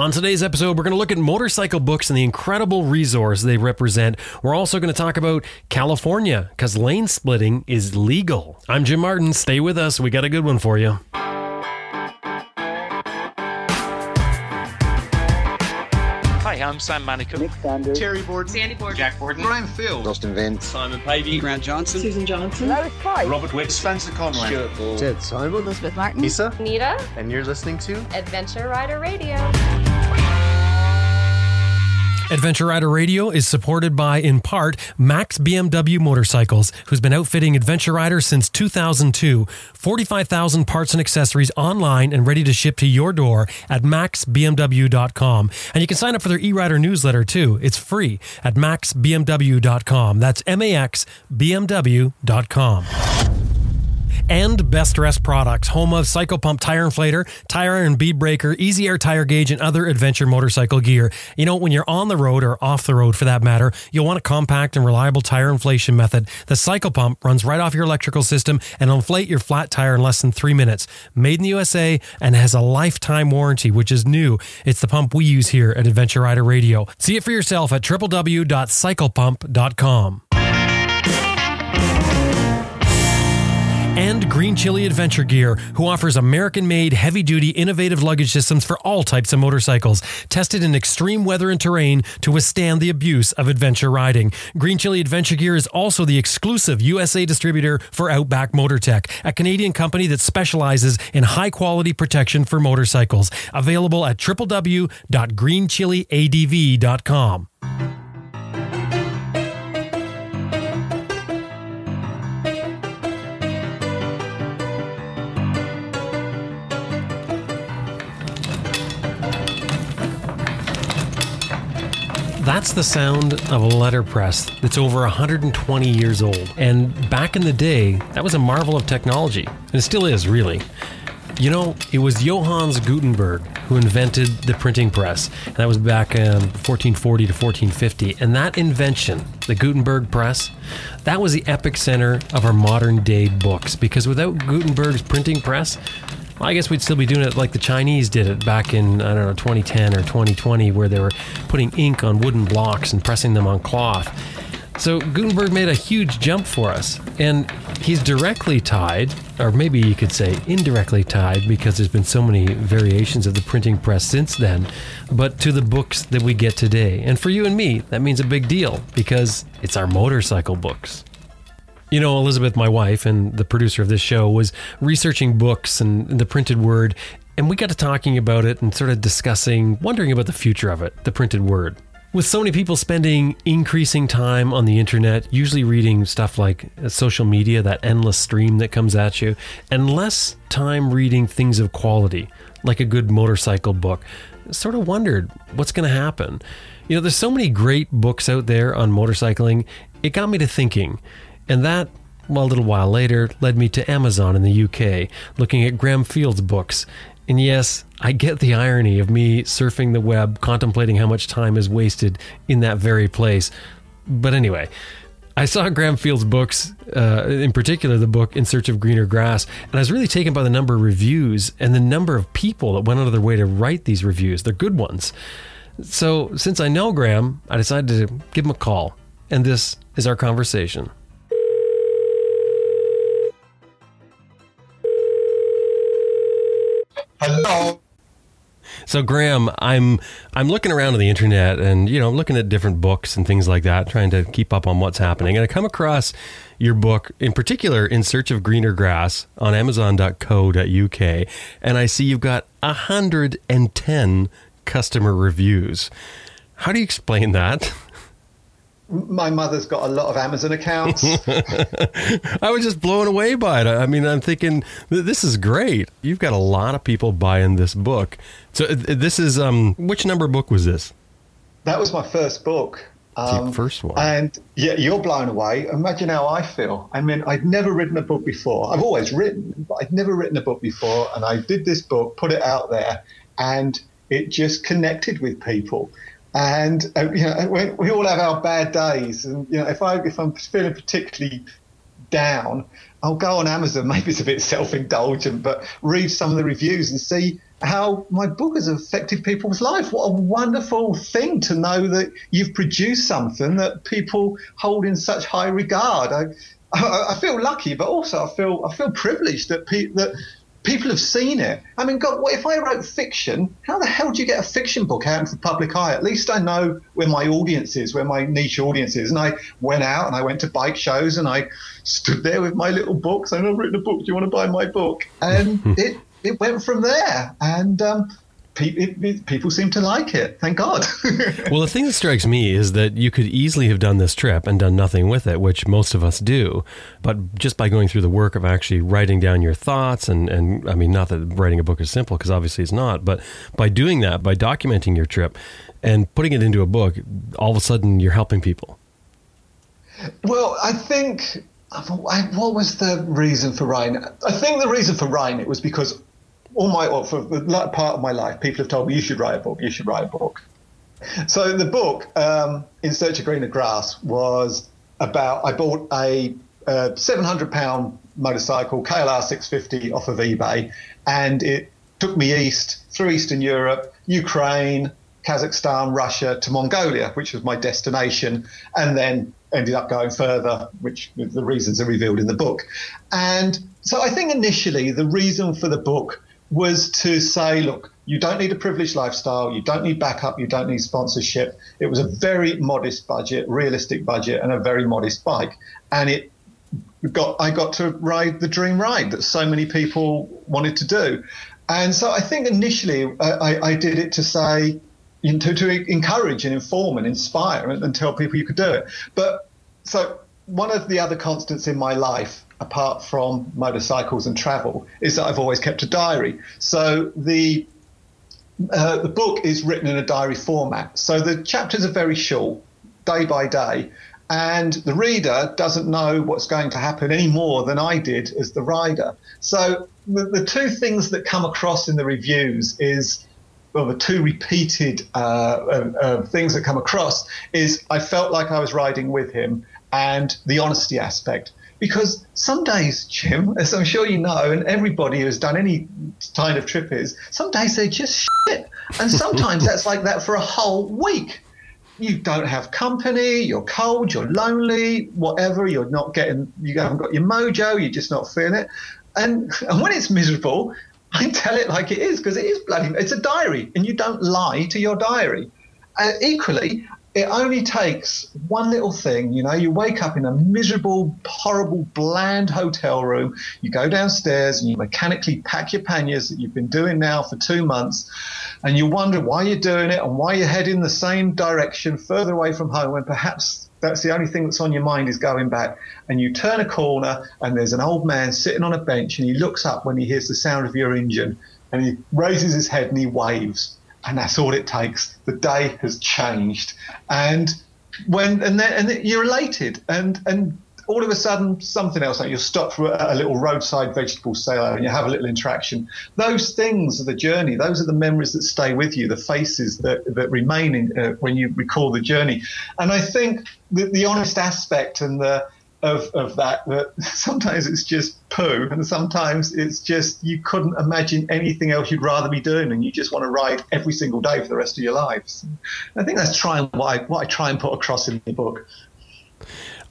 On today's episode, we're going to look at motorcycle books and the incredible resource they represent. We're also going to talk about California, because lane splitting is legal. I'm Jim Martin. Stay with us. We got a good one for you. Hi, I'm Sam Manicom. Nick Sanders. Terry Borden. Sandy Borden. Jack Borden. Graham Field. Dustin Vance. Simon Pavey. Grant Johnson. Susan Johnson. Robert Wicks. Spencer Conrad. Ted Simon. Elizabeth Martin. Lisa. Nita. And you're listening to Adventure Rider Radio. Adventure Rider Radio is supported by, in part, Max BMW Motorcycles, who's been outfitting Adventure Riders since 2002. 45,000 parts and accessories online and ready to ship to your door at maxbmw.com. And you can sign up for their e-rider newsletter, too. It's free at maxbmw.com. That's maxbmw.com. And Best Rest Products, home of Cycle Pump Tire Inflator, Tire and Bead Breaker, Easy Air Tire Gauge, and other adventure motorcycle gear. You know, when you're on the road or off the road for that matter, you'll want a compact and reliable tire inflation method. The Cycle Pump runs right off your electrical system and will inflate your flat tire in less than 3 minutes. Made in the USA and has a lifetime warranty, which is new. It's the pump we use here at Adventure Rider Radio. See it for yourself at www.cyclepump.com. And Green Chili Adventure Gear, who offers American-made, heavy-duty, innovative luggage systems for all types of motorcycles, tested in extreme weather and terrain to withstand the abuse of adventure riding. Green Chili Adventure Gear is also the exclusive USA distributor for Outback Motor Tech, a Canadian company that specializes in high-quality protection for motorcycles. Available at www.greenchiliadv.com. That's the sound of a letterpress that's over 120 years old. And back in the day, that was a marvel of technology. And it still is, really. You know, it was Johannes Gutenberg who invented the printing press. And that was back 1440 to 1450. And that invention, the Gutenberg press, that was the epicenter of our modern day books. Because without Gutenberg's printing press, I guess we'd still be doing it like the Chinese did it back in, 2010 or 2020, where they were putting ink on wooden blocks and pressing them on cloth. So Gutenberg made a huge jump for us, and he's directly tied, or maybe you could say indirectly tied, because there's been so many variations of the printing press since then, but to the books that we get today. And for you and me, that means a big deal, because it's our motorcycle books. You know, Elizabeth, my wife and the producer of this show, was researching books and the printed word, and we got to talking about it and sort of discussing, wondering about the future of it, the printed word. With so many people spending increasing time on the internet, usually reading stuff like social media, that endless stream that comes at you, and less time reading things of quality, like a good motorcycle book, sort of wondered what's going to happen. You know, there's so many great books out there on motorcycling. It got me to thinking. And that, well, a little while later, led me to Amazon in the UK, looking at Graham Field's books. And yes, I get the irony of me surfing the web, contemplating how much time is wasted in that very place. But anyway, I saw Graham Field's books, in particular the book In Search of Greener Grass, and I was really taken by the number of reviews and the number of people that went out of their way to write these reviews. They're good ones. So since I know Graham, I decided to give him a call. And this is our conversation. Hello. So Graham, I'm looking around on the internet and, you know, I'm looking at different books and things like that, trying to keep up on what's happening. And I come across your book, in particular, In Search of Greener Grass on amazon.co.uk. And I see you've got 110 customer reviews. How do you explain that? My mother's got a lot of Amazon accounts. I was just blown away by it. I mean, I'm thinking, this is great. You've got a lot of people buying this book. So this is, which number book was this? That was my first book. The first one. And yeah, you're blown away. Imagine how I feel. I mean, I'd never written a book before. I've always written, but I'd never written a book before. And I did this book, put it out there, and it just connected with people. And you know, we all have our bad days, and you know, if I'm feeling particularly down, I'll go on Amazon. Maybe it's a bit self-indulgent, but read some of the reviews and see how my book has affected people's life. What a wonderful thing to know that you've produced something that people hold in such high regard. I feel lucky, but also I feel privileged that people have seen it. I mean, God, if I wrote fiction, how the hell do you get a fiction book out into the public eye? At least I know where my audience is, where my niche audience is. And I went out and I went to bike shows and I stood there with my little book saying, I've written a book. Do you want to buy my book? And it went from there. And people seem to like it. Thank God. Well, the thing that strikes me is that you could easily have done this trip and done nothing with it, which most of us do. But just by going through the work of actually writing down your thoughts and I mean, not that writing a book is simple, because obviously it's not, but by doing that, by documenting your trip and putting it into a book, all of a sudden you're helping people. Well, I think, what was the reason for writing? I think the reason for writing it was because for the part of my life, people have told me, you should write a book. So the book, In Search of Greener Grass, was about, I bought a £700 motorcycle, KLR650, off of eBay, and it took me east, through Eastern Europe, Ukraine, Kazakhstan, Russia, to Mongolia, which was my destination, and then ended up going further, which the reasons are revealed in the book. And so I think initially the reason for the book was to say, look, you don't need a privileged lifestyle, you don't need backup, you don't need sponsorship. It was a very modest budget, realistic budget, and a very modest bike. And I got to ride the dream ride that so many people wanted to do. And so I think initially I did it to say, to encourage and inform and inspire and tell people you could do it. But so one of the other constants in my life, apart from motorcycles and travel, is that I've always kept a diary. So the book is written in a diary format. So the chapters are very short, day by day, and the reader doesn't know what's going to happen any more than I did as the rider. So the two things that come across in the reviews is, well, the two repeated things that come across is I felt like I was riding with him, and the honesty aspect. Because some days, Jim, as I'm sure you know, and everybody who's done any kind of trip is, some days they're just shit. And sometimes that's like that for a whole week. You don't have company, you're cold, you're lonely, whatever, you haven't got your mojo, you're just not feeling it. And when it's miserable, I tell it like it is, because it is bloody, it's a diary, and you don't lie to your diary. Equally, it only takes one little thing, you know, you wake up in a miserable, horrible, bland hotel room, you go downstairs and you mechanically pack your panniers that you've been doing now for 2 months, and you wonder why you're doing it and why you're heading the same direction further away from home, and perhaps that's the only thing that's on your mind is going back. And you turn a corner and there's an old man sitting on a bench, and he looks up when he hears the sound of your engine, and he raises his head and he waves. And that's all it takes. The day has changed. And then you're elated. And all of a sudden, something else. Like you'll stop for a little roadside vegetable sale and you have a little interaction. Those things are the journey. Those are the memories that stay with you, the faces that remain when you recall the journey. And I think the honest aspect and that sometimes it's just poo, and sometimes it's just you couldn't imagine anything else you'd rather be doing, and you just want to ride every single day for the rest of your lives. I think that's what I try and put across in the book.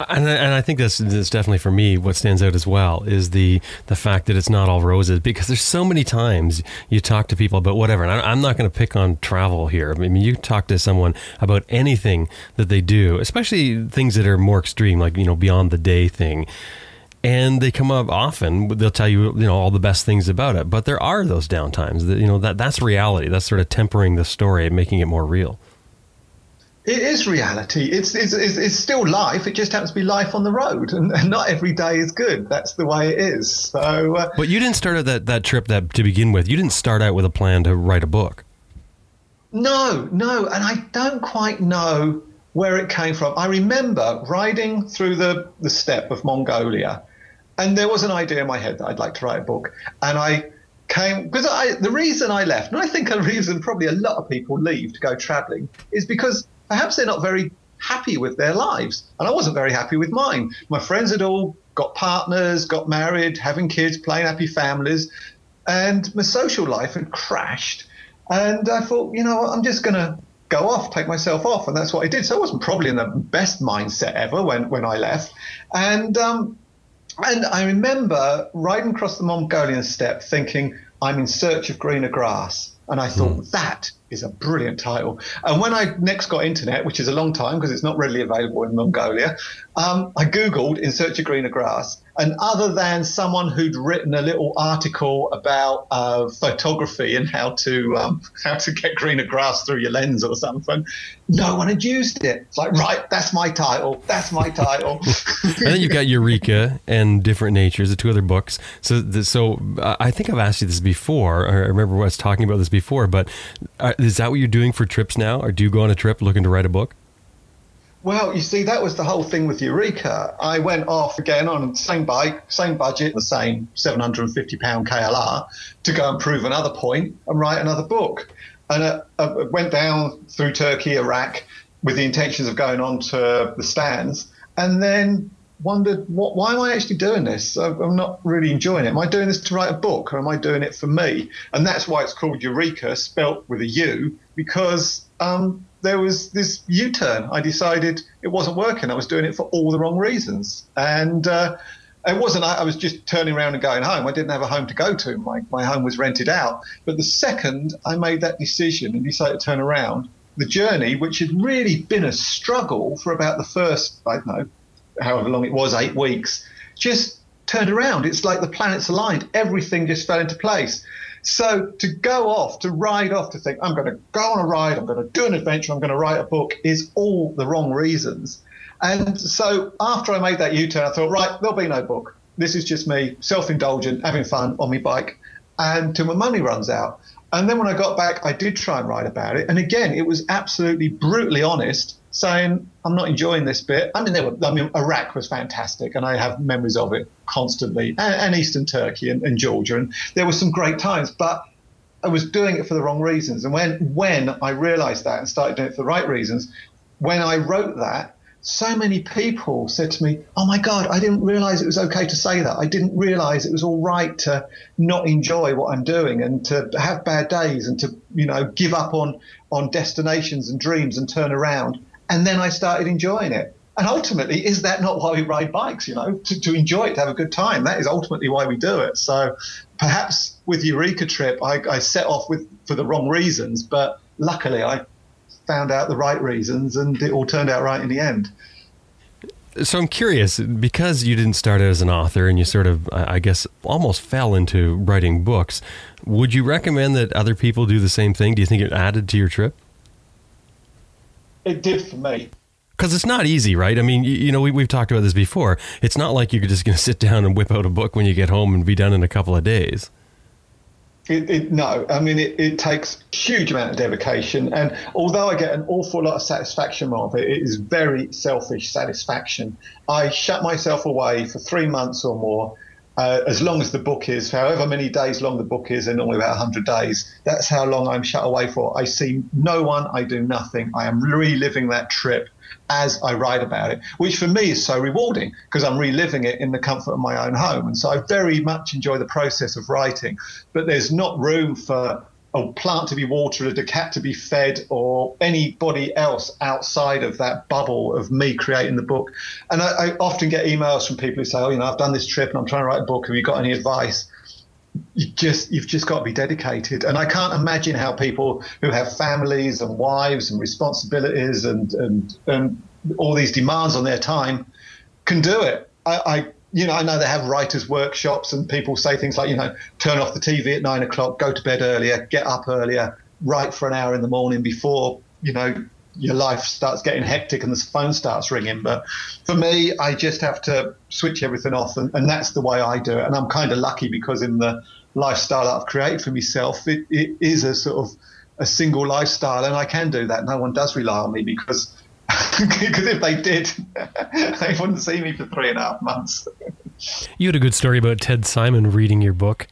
And I think that's definitely for me what stands out as well is the fact that it's not all roses, because there's so many times you talk to people about whatever, and I'm not going to pick on travel here. I mean, you talk to someone about anything that they do, especially things that are more extreme, like, you know, beyond the day thing. And they come up often, they'll tell you, you know, all the best things about it. But there are those downtimes that, you know, that's reality. That's sort of tempering the story and making it more real. It is reality. It's still life. It just happens to be life on the road, and not every day is good. That's the way it is. So, but you didn't start out that trip to begin with. You didn't start out with a plan to write a book. No, and I don't quite know where it came from. I remember riding through the steppe of Mongolia, and there was an idea in my head that I'd like to write a book, and I came because the reason I left, and I think a reason probably a lot of people leave to go traveling, is because perhaps they're not very happy with their lives. And I wasn't very happy with mine. My friends had all got partners, got married, having kids, playing happy families, and my social life had crashed. And I thought, you know, I'm just going to go off, take myself off. And that's what I did. So I wasn't probably in the best mindset ever when I left. And I remember riding across the Mongolian steppe thinking, I'm in search of greener grass. And I thought, that is a brilliant title. And when I next got internet, which is a long time because it's not readily available in Mongolia, I Googled In Search of Greener Grass. And other than someone who'd written a little article about photography and how to get greener grass through your lens or something, no one had used it. It's like, right, that's my title. That's my title. And then you've got Eureka and Different Natures, the two other books. So I think I've asked you this before. I remember I was talking about this before, but is that what you're doing for trips now? Or do you go on a trip looking to write a book? Well, you see, that was the whole thing with Eureka. I went off again on the same bike, same budget, the same £750 KLR to go and prove another point and write another book. And I went down through Turkey, Iraq, with the intentions of going on to the stands, and then wondered, why am I actually doing this? I'm not really enjoying it. Am I doing this to write a book, or am I doing it for me? And that's why it's called Eureka, spelt with a U, because there was this U-turn. I decided it wasn't working. I was doing it for all the wrong reasons. And it wasn't, I was just turning around and going home. I didn't have a home to go to. My home was rented out. But the second I made that decision and decided to turn around, the journey, which had really been a struggle for about the first, I don't know, however long it was, 8 weeks, just turned around. It's like the planets aligned. Everything just fell into place. So to go off, to ride off, to think, I'm going to go on a ride, I'm going to do an adventure, I'm going to write a book, is all the wrong reasons. And so after I made that U-turn, I thought, right, there'll be no book. This is just me, self-indulgent, having fun on my bike, and till my money runs out. And then when I got back, I did try and write about it. And again, it was absolutely brutally honest, saying, I'm not enjoying this bit. I mean, Iraq was fantastic, and I have memories of it constantly, and Eastern Turkey and Georgia, and there were some great times, but I was doing it for the wrong reasons. And when I realized that and started doing it for the right reasons, when I wrote that, so many people said to me, oh my God, I didn't realize it was okay to say that. I didn't realize it was all right to not enjoy what I'm doing and to have bad days and to, you know, give up on destinations and dreams and turn around. And then I started enjoying it. And ultimately, is that not why we ride bikes, you know, to enjoy it, to have a good time? That is ultimately why we do it. So perhaps with Eureka Trip, I set off for the wrong reasons, but luckily I found out the right reasons and it all turned out right in the end. So I'm curious, because you didn't start out as an author and you sort of, I guess, almost fell into writing books, would you recommend that other people do the same thing? Do you think it added to your trip? It did for me. Because it's not easy, right? I mean, you know, we've talked about this before. It's not like you're just going to sit down and whip out a book when you get home and be done in a couple of days. No, I mean, it takes a huge amount of dedication. And although I get an awful lot of satisfaction out of it, it is very selfish satisfaction. I shut myself away for 3 months or more, as long as the book is, however many days long the book is, and normally about 100 days, that's how long I'm shut away for. I see no one, I do nothing. I am reliving that trip as I write about it, which for me is so rewarding because I'm reliving it in the comfort of my own home. And so I very much enjoy the process of writing, but there's not room for a plant to be watered, a cat to be fed, or anybody else outside of that bubble of me creating the book. And I often get emails from people who say, oh, you know, I've done this trip and I'm trying to write a book. Have you got any advice? You've just got to be dedicated. And I can't imagine how people who have families and wives and responsibilities and all these demands on their time can do it. I know they have writers' workshops and people say things like, you know, turn off the TV at 9 o'clock, go to bed earlier, get up earlier, write for an hour in the morning before, you know, your life starts getting hectic and the phone starts ringing. But for me, I just have to switch everything off. And that's the way I do it. And I'm kind of lucky because in the lifestyle I've created for myself, it is a sort of a single lifestyle. And I can do that. No one does rely on me because if they did, they wouldn't see me for 3.5 months. You had a good story about Ted Simon reading your book.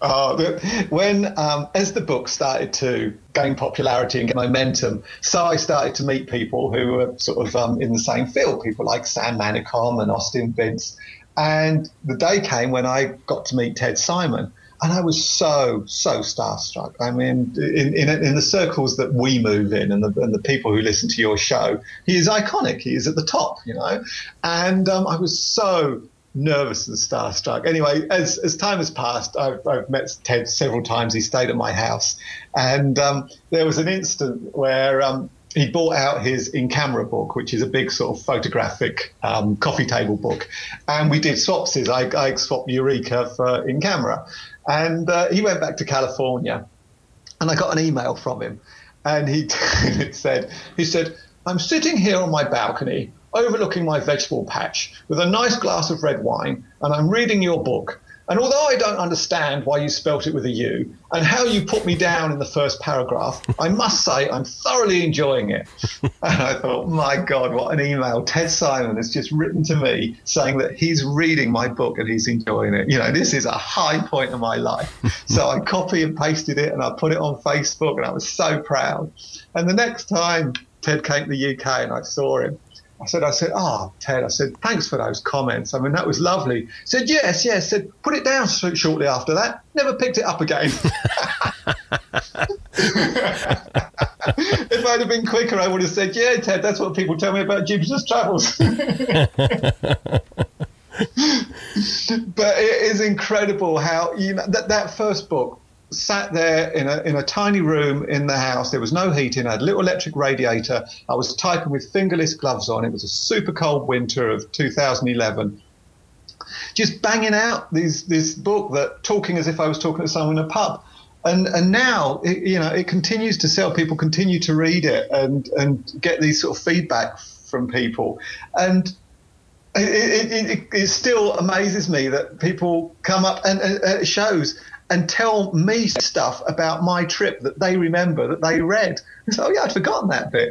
When as the book started to gain popularity and get momentum, so I started to meet people who were sort of in the same field, people like Sam Manicom and Austin Vince. And the day came when I got to meet Ted Simon, and I was so starstruck. I mean, in the circles that we move in and the people who listen to your show, he is iconic. He is at the top, you know. And I was so nervous and starstruck. Anyway, as time has passed, I've met Ted several times. He stayed at my house. And there was an instant where he bought out his in-camera book, which is a big sort of photographic coffee table book. And we did swapsies. I swapped Eureka for in-camera. And he went back to California, and I got an email from him. And he said, "I'm sitting here on my balcony overlooking my vegetable patch with a nice glass of red wine, and I'm reading your book. And although I don't understand why you spelt it with a U and how you put me down in the first paragraph, I must say I'm thoroughly enjoying it." And I thought, my God, what an email. Ted Simon has just written to me saying that he's reading my book and he's enjoying it. You know, this is a high point of my life. So I copy and pasted it and I put it on Facebook, and I was so proud. And the next time Ted came to the UK and I saw him, I said, "Oh, Ted," I said, "thanks for those comments. I mean, that was lovely." He said, yes. I said, "Put it down shortly after that." Never picked it up again. If I'd have been quicker, I would have said, "Yeah, Ted, that's what people tell me about Jim's travels." But it is incredible how, you know, that first book sat there in a tiny room in the house. There was no heating. I had a little electric radiator. I was typing with fingerless gloves on. It was a super cold winter of 2011. Just banging out this book, that talking as if I was talking to someone in a pub. And now, it, you know, it continues to sell. People continue to read it and get these sort of feedback from people. And it still amazes me that people come up and shows and tell me stuff about my trip that they remember, that they read. So, oh, yeah, I'd forgotten that bit.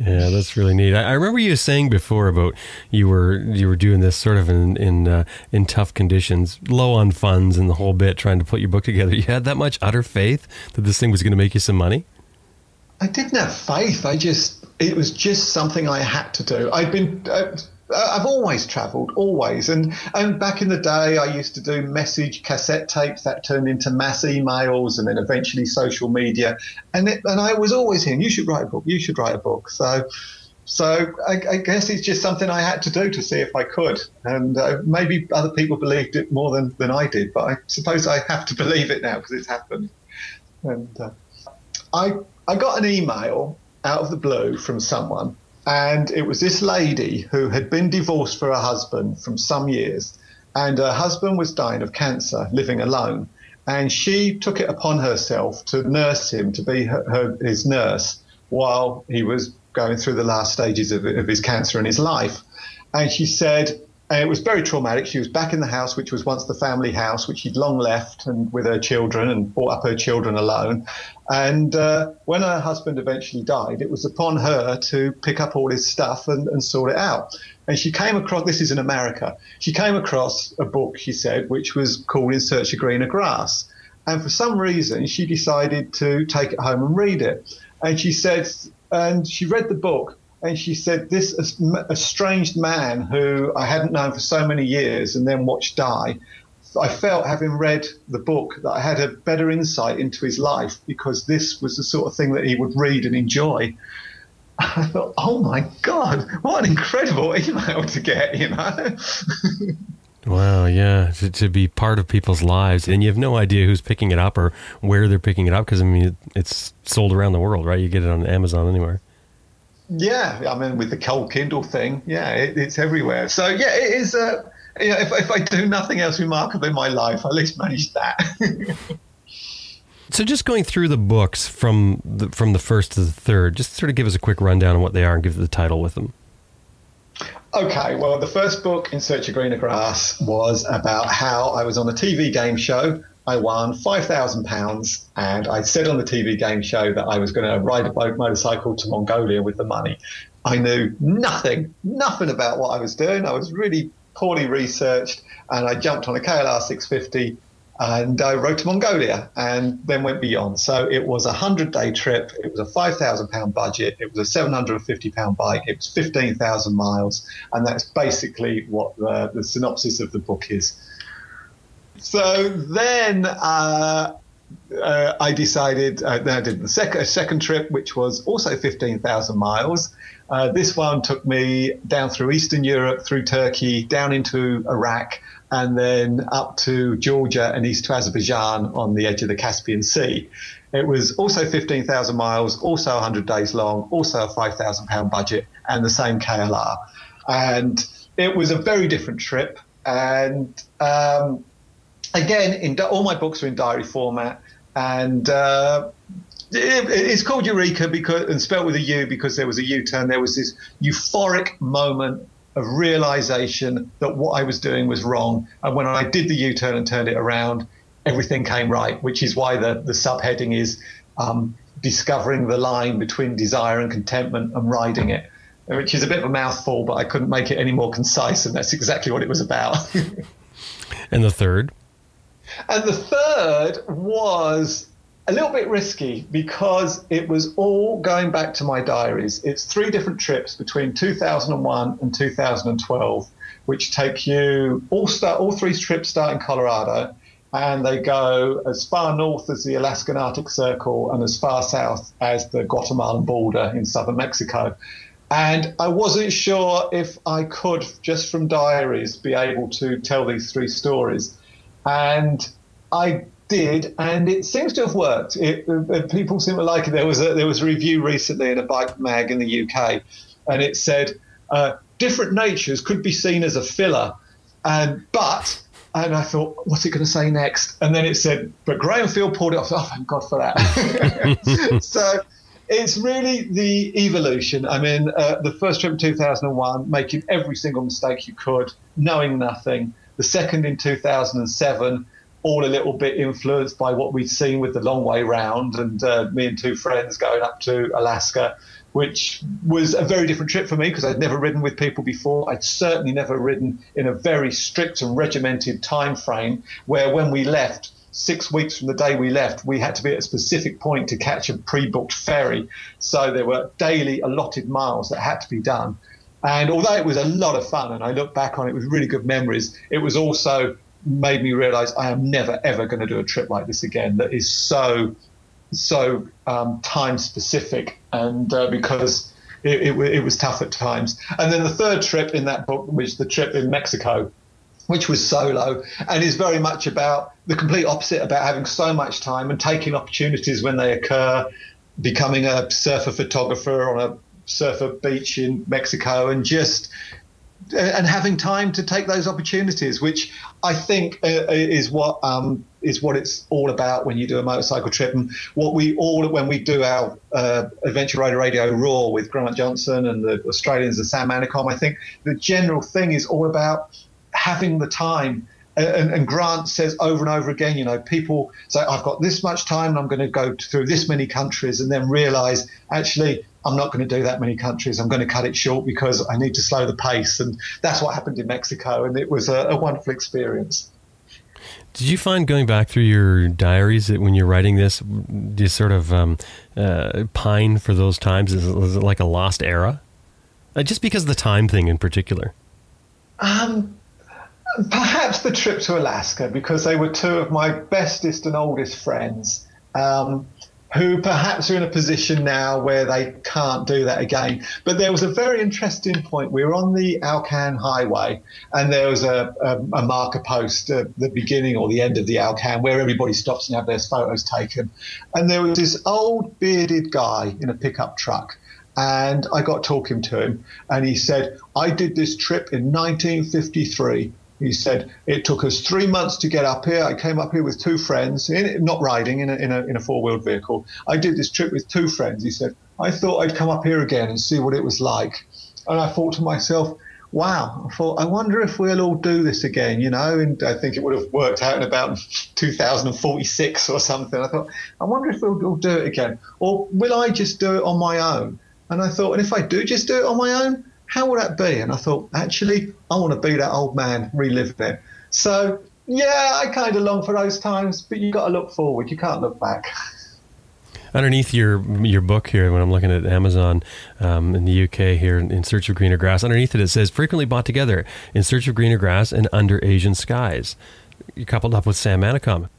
Yeah, that's really neat. I remember you saying before about you were doing this sort of in tough conditions, low on funds and the whole bit, trying to put your book together. You had that much utter faith that this thing was going to make you some money? I didn't have faith. It was just something I had to do. I've always travelled, always. And back in the day, I used to do message cassette tapes that turned into mass emails and then eventually social media. And I was always hearing, "You should write a book, you should write a book." So I guess it's just something I had to do to see if I could. And maybe other people believed it more than I did, but I suppose I have to believe it now because it's happened. And I got an email out of the blue from someone. And it was this lady who had been divorced from her husband for some years, and her husband was dying of cancer, living alone. And she took it upon herself to nurse him, to be his nurse while he was going through the last stages of his cancer in his life. And she said, and it was very traumatic. She was back in the house, which was once the family house, which she'd long left, and with her children, and brought up her children alone. And when her husband eventually died, it was upon her to pick up all his stuff and sort it out. And she came across, this is in America, she came across a book, she said, which was called In Search of Greener Grass. And for some reason, she decided to take it home and read it. And she said, and she read the book. And she said, this estranged man who I hadn't known for so many years and then watched die, I felt, having read the book, that I had a better insight into his life because this was the sort of thing that he would read and enjoy. I thought, oh, my God, what an incredible email to get, you know. Wow, yeah, to be part of people's lives. And you have no idea who's picking it up or where they're picking it up because, I mean, it's sold around the world, right? You get it on Amazon anywhere. Yeah, I mean, with the cold Kindle thing, yeah, it's everywhere. So, yeah, it is, you know, if I do nothing else remarkable in my life, I at least manage that. So just going through the books from the first to the third, just sort of give us a quick rundown on what they are and give the title with them. Okay, well, the first book, In Search of Greener Grass, was about how I was on a TV game show. I won £5,000 and I said on the TV game show that I was going to ride a motorcycle to Mongolia with the money. I knew nothing about what I was doing. I was really poorly researched, and I jumped on a KLR650 And I rode to Mongolia and then went beyond. So it was a 100-day trip. It was a £5,000 budget. It was a £750 bike. It was 15,000 miles. And that's basically what the synopsis of the book is. So then I decided, then I did a second trip, which was also 15,000 miles. This one took me down through Eastern Europe, through Turkey, down into Iraq, and then up to Georgia and east to Azerbaijan on the edge of the Caspian Sea. It was also 15,000 miles, also 100 days long, also a £5,000 budget, and the same KLR. And it was a very different trip. And again, all my books are in diary format. And it's called Eureka because, and spelled with a U because there was a U-turn. There was this euphoric moment of realization that what I was doing was wrong. And when I did the U-turn and turned it around, everything came right, which is why the subheading is discovering the line between desire and contentment and riding it, which is a bit of a mouthful, but I couldn't make it any more concise. And that's exactly what it was about. And the third? And the third was a little bit risky because it was all going back to my diaries. It's three different trips between 2001 and 2012, which take you all three trips start in Colorado, and they go as far north as the Alaskan Arctic Circle and as far south as the Guatemalan border in southern Mexico. And I wasn't sure if I could, just from diaries, be able to tell these three stories. And I did, and it seems to have worked. People seem to like it. There was a review recently in a bike mag in the UK, and it said, Different Natures could be seen as a filler. And I thought, what's it going to say next? And then it said, but Graham Field pulled it off. Oh, thank God for that. So it's really the evolution. I mean, the first trip in 2001, making every single mistake you could, knowing nothing. The second in 2007, all a little bit influenced by what we'd seen with the long way round and me and two friends going up to Alaska, which was a very different trip for me because I'd never ridden with people before. I'd certainly never ridden in a very strict and regimented time frame where when we left, 6 weeks from the day we left, we had to be at a specific point to catch a pre-booked ferry. So there were daily allotted miles that had to be done. And although it was a lot of fun and I look back on it with really good memories, it was also made me realize I am never, ever going to do a trip like this again that is so time specific. And because it was tough at times. And then the third trip in that book was the trip in Mexico, which was solo and is very much about the complete opposite, about having so much time and taking opportunities when they occur, becoming a surfer photographer on a surfer beach in Mexico and having time to take those opportunities, which I think is what it's all about when you do a motorcycle trip. And when we do our Adventure Rider Radio Raw with Grant Johnson and the Australians and Sam Manicom, I think the general thing is all about having the time. And Grant says over and over again, people say, I've got this much time and I'm going to go through this many countries, and then realize, actually, I'm not going to do that many countries. I'm going to cut it short because I need to slow the pace. And that's what happened in Mexico. And it was a wonderful experience. Did you find going back through your diaries that when you're writing this, do you sort of pine for those times? Is it like a lost era? Just because of the time thing in particular. Perhaps the trip to Alaska, because they were two of my bestest and oldest friends, who perhaps are in a position now where they can't do that again. But there was a very interesting point. We were on the Alcan Highway, and there was a marker post at the beginning or the end of the Alcan where everybody stops and have their photos taken. And there was this old bearded guy in a pickup truck, and I got talking to him, and he said, I did this trip in 1953. He said, it took us 3 months to get up here. I came up here with two friends, not riding, in a four-wheeled vehicle. I did this trip with two friends. He said, I thought I'd come up here again and see what it was like. And I thought to myself, wow, I wonder if we'll all do this again, And I think it would have worked out in about 2046 or something. I thought, I wonder if we'll all do it again. Or will I just do it on my own? And I thought, and if I do just do it on my own, how will that be? And I thought, actually, I want to be that old man reliving it. So Yeah, I kind of long for those times, but you got to look forward. You can't look back. Underneath your book here, when I'm looking at Amazon in the UK here, In Search of Greener Grass, underneath it, it says, frequently bought together, In Search of Greener Grass and Under Asian Skies. You coupled up with Sam Manicom.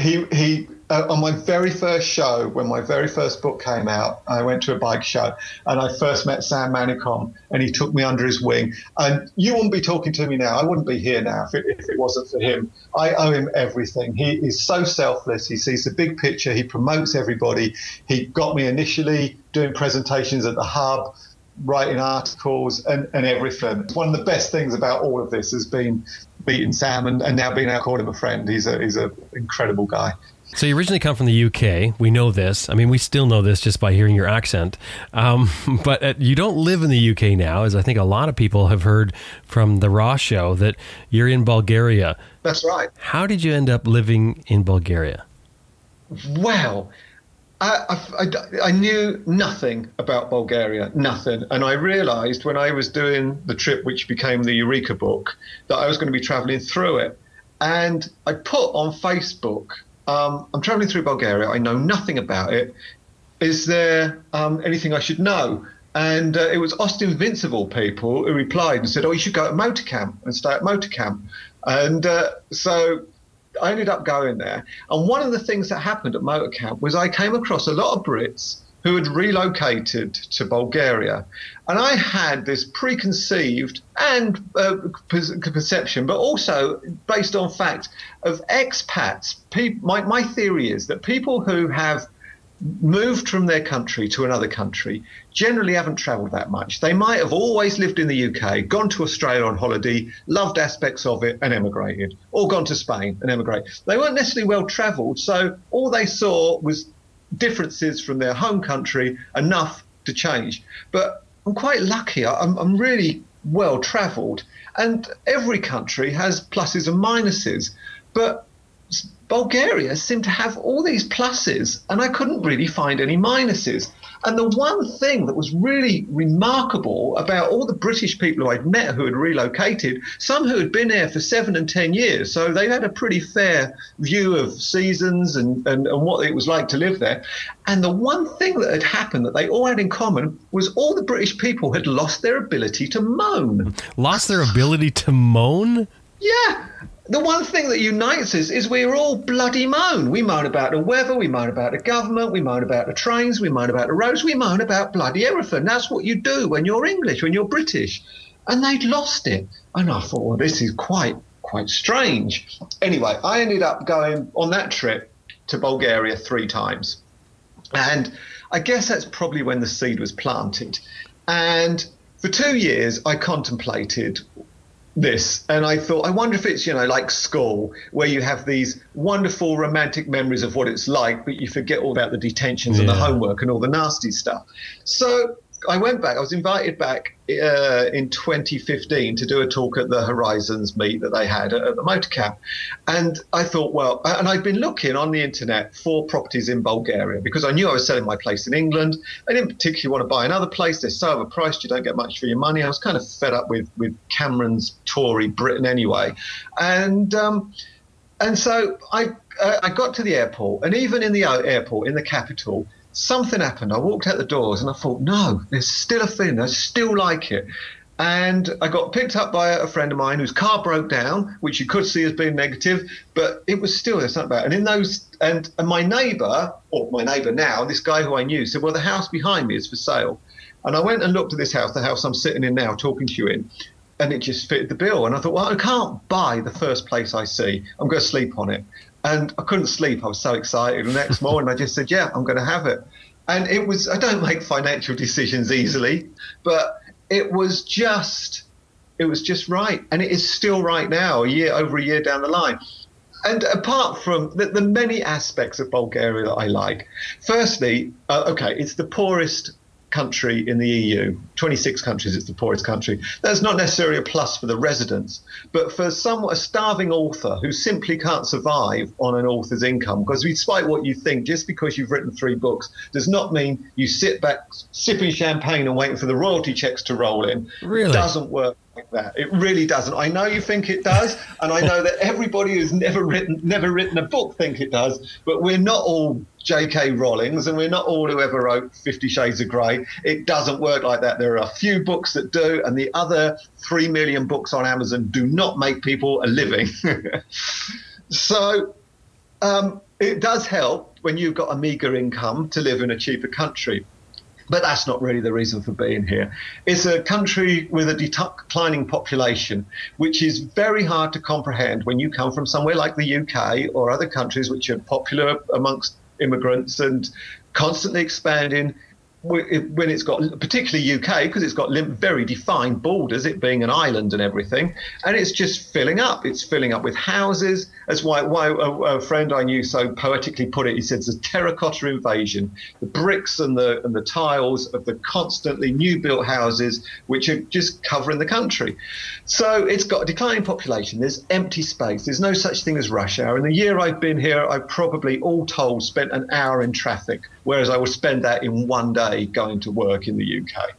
He on my very first show, when my very first book came out, I went to a bike show and I first met Sam Manicom and he took me under his wing. And you wouldn't be talking to me now. I wouldn't be here now if it wasn't for him. I owe him everything. He is so selfless. He sees the big picture. He promotes everybody. He got me initially doing presentations at the Hub, writing articles and everything. One of the best things about all of this has been meeting Sam and now being able to call him a friend. He's an incredible guy. So you originally come from the UK. We know this. I mean, we still know this just by hearing your accent. But you don't live in the UK now, as I think a lot of people have heard from the Raw show that you're in Bulgaria. That's right. How did you end up living in Bulgaria? Well, I knew nothing about Bulgaria, nothing. And I realized when I was doing the trip, which became the Eureka book, that I was going to be traveling through it. And I put on Facebook, I'm traveling through Bulgaria. I know nothing about it. Is there anything I should know? And it was Austin Vince of all people who replied and said, oh, you should go to Motocamp and stay at Motocamp. And so I ended up going there. And one of the things that happened at Motocamp was I came across a lot of Brits who had relocated to Bulgaria. And I had this preconceived and perception, but also based on fact, of expats. My theory is that people who have moved from their country to another country generally haven't travelled that much. They might have always lived in the UK, gone to Australia on holiday, loved aspects of it and emigrated, or gone to Spain and emigrated. They weren't necessarily well travelled, so all they saw was differences from their home country enough to change. But I'm quite lucky. I'm really well travelled, and every country has pluses and minuses, but Bulgaria seemed to have all these pluses and I couldn't really find any minuses. And the one thing that was really remarkable about all the British people who I'd met who had relocated, some who had been there for 7 and 10 years, so they had a pretty fair view of seasons and what it was like to live there. And the one thing that had happened that they all had in common was all the British people had lost their ability to moan. Lost their ability to moan? Yeah. The one thing that unites us is we're all bloody moan. We moan about the weather, we moan about the government, we moan about the trains, we moan about the roads, we moan about bloody everything. That's what you do when you're English, when you're British. And they'd lost it. And I thought, well, this is quite strange. Anyway, I ended up going on that trip to Bulgaria 3 times. And I guess that's probably when the seed was planted. And for 2 years, I contemplated this, and I thought, I wonder if it's, like school, where you have these wonderful romantic memories of what it's like, but you forget all about the detentions and the homework and all the nasty stuff. So I went back. I was invited back in 2015 to do a talk at the Horizons meet that they had at the Motocamp. And I thought, well, and I'd been looking on the internet for properties in Bulgaria because I knew I was selling my place in England. I didn't particularly want to buy another place. They're so overpriced, you don't get much for your money. I was kind of fed up with Cameron's Tory Britain anyway. And so I got to the airport, and even in the airport, in the capital, something happened. I walked out the doors and I thought, no, there's still a thing. I still like it. And I got picked up by a friend of mine whose car broke down, which you could see as being negative, but it was still, there's something about it. And in those, and my neighbour now, this guy who I knew, said, well, the house behind me is for sale. And I went and looked at this house, the house I'm sitting in now, talking to you in, and it just fitted the bill. And I thought, well, I can't buy the first place I see. I'm going to sleep on it. And I couldn't sleep. I was so excited. The next morning, I just said, yeah, I'm going to have it. And it was, I don't make financial decisions easily, but it was just right. And it is still right now, over a year down the line. And apart from the many aspects of Bulgaria that I like, firstly, it's the poorest country in the EU. 26 countries, it's the poorest country. That's not necessarily a plus for the residents, but for a starving author who simply can't survive on an author's income, because despite what you think, just because you've written 3 books does not mean you sit back sipping champagne and waiting for the royalty checks to roll in. Really? It doesn't work. like that. It really doesn't. I know you think it does, and I know that everybody who's never written a book think it does, but we're not all J.K. Rowlings, and we're not all whoever wrote 50 Shades of Grey. It doesn't work like that. There are a few books that do, and the other 3 million books on Amazon do not make people a living. So it does help when you've got a meagre income to live in a cheaper country. But that's not really the reason for being here. It's a country with a declining population, which is very hard to comprehend when you come from somewhere like the UK or other countries which are popular amongst immigrants and constantly expanding, when it's got, particularly UK, because it's got very defined borders, it being an island and everything, and it's just filling up. It's filling up with houses. That's why a friend I knew so poetically put it. He said, "The terracotta invasion, the bricks and the tiles of the constantly new built houses, which are just covering the country." So it's got a declining population. There's empty space. There's no such thing as rush hour. In the year I've been here, I probably, all told, spent an hour in traffic, whereas I would spend that in one day going to work in the UK.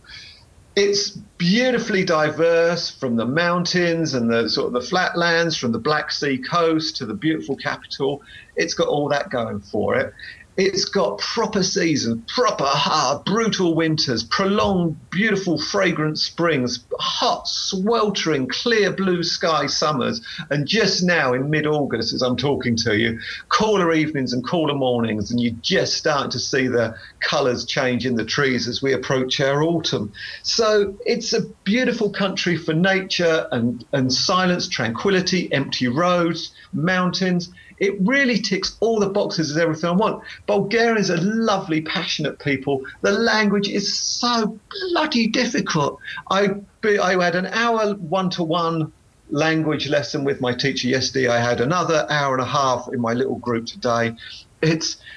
It's beautifully diverse, from the mountains and the sort of the flatlands, from the Black Sea coast to the beautiful capital. It's got all that going for it. It's got proper seasons, proper hard, brutal winters, prolonged, beautiful, fragrant springs, hot, sweltering, clear blue sky summers. And just now in mid-August, as I'm talking to you, cooler evenings and cooler mornings, and you just start to see the colours change in the trees as we approach our autumn. So it's a beautiful country for nature and silence, tranquility, empty roads, mountains. It really ticks all the boxes as everything I want. Bulgarians are lovely, passionate people. The language is so bloody difficult. I had an hour one-to-one language lesson with my teacher yesterday. I had another hour and a half in my little group today.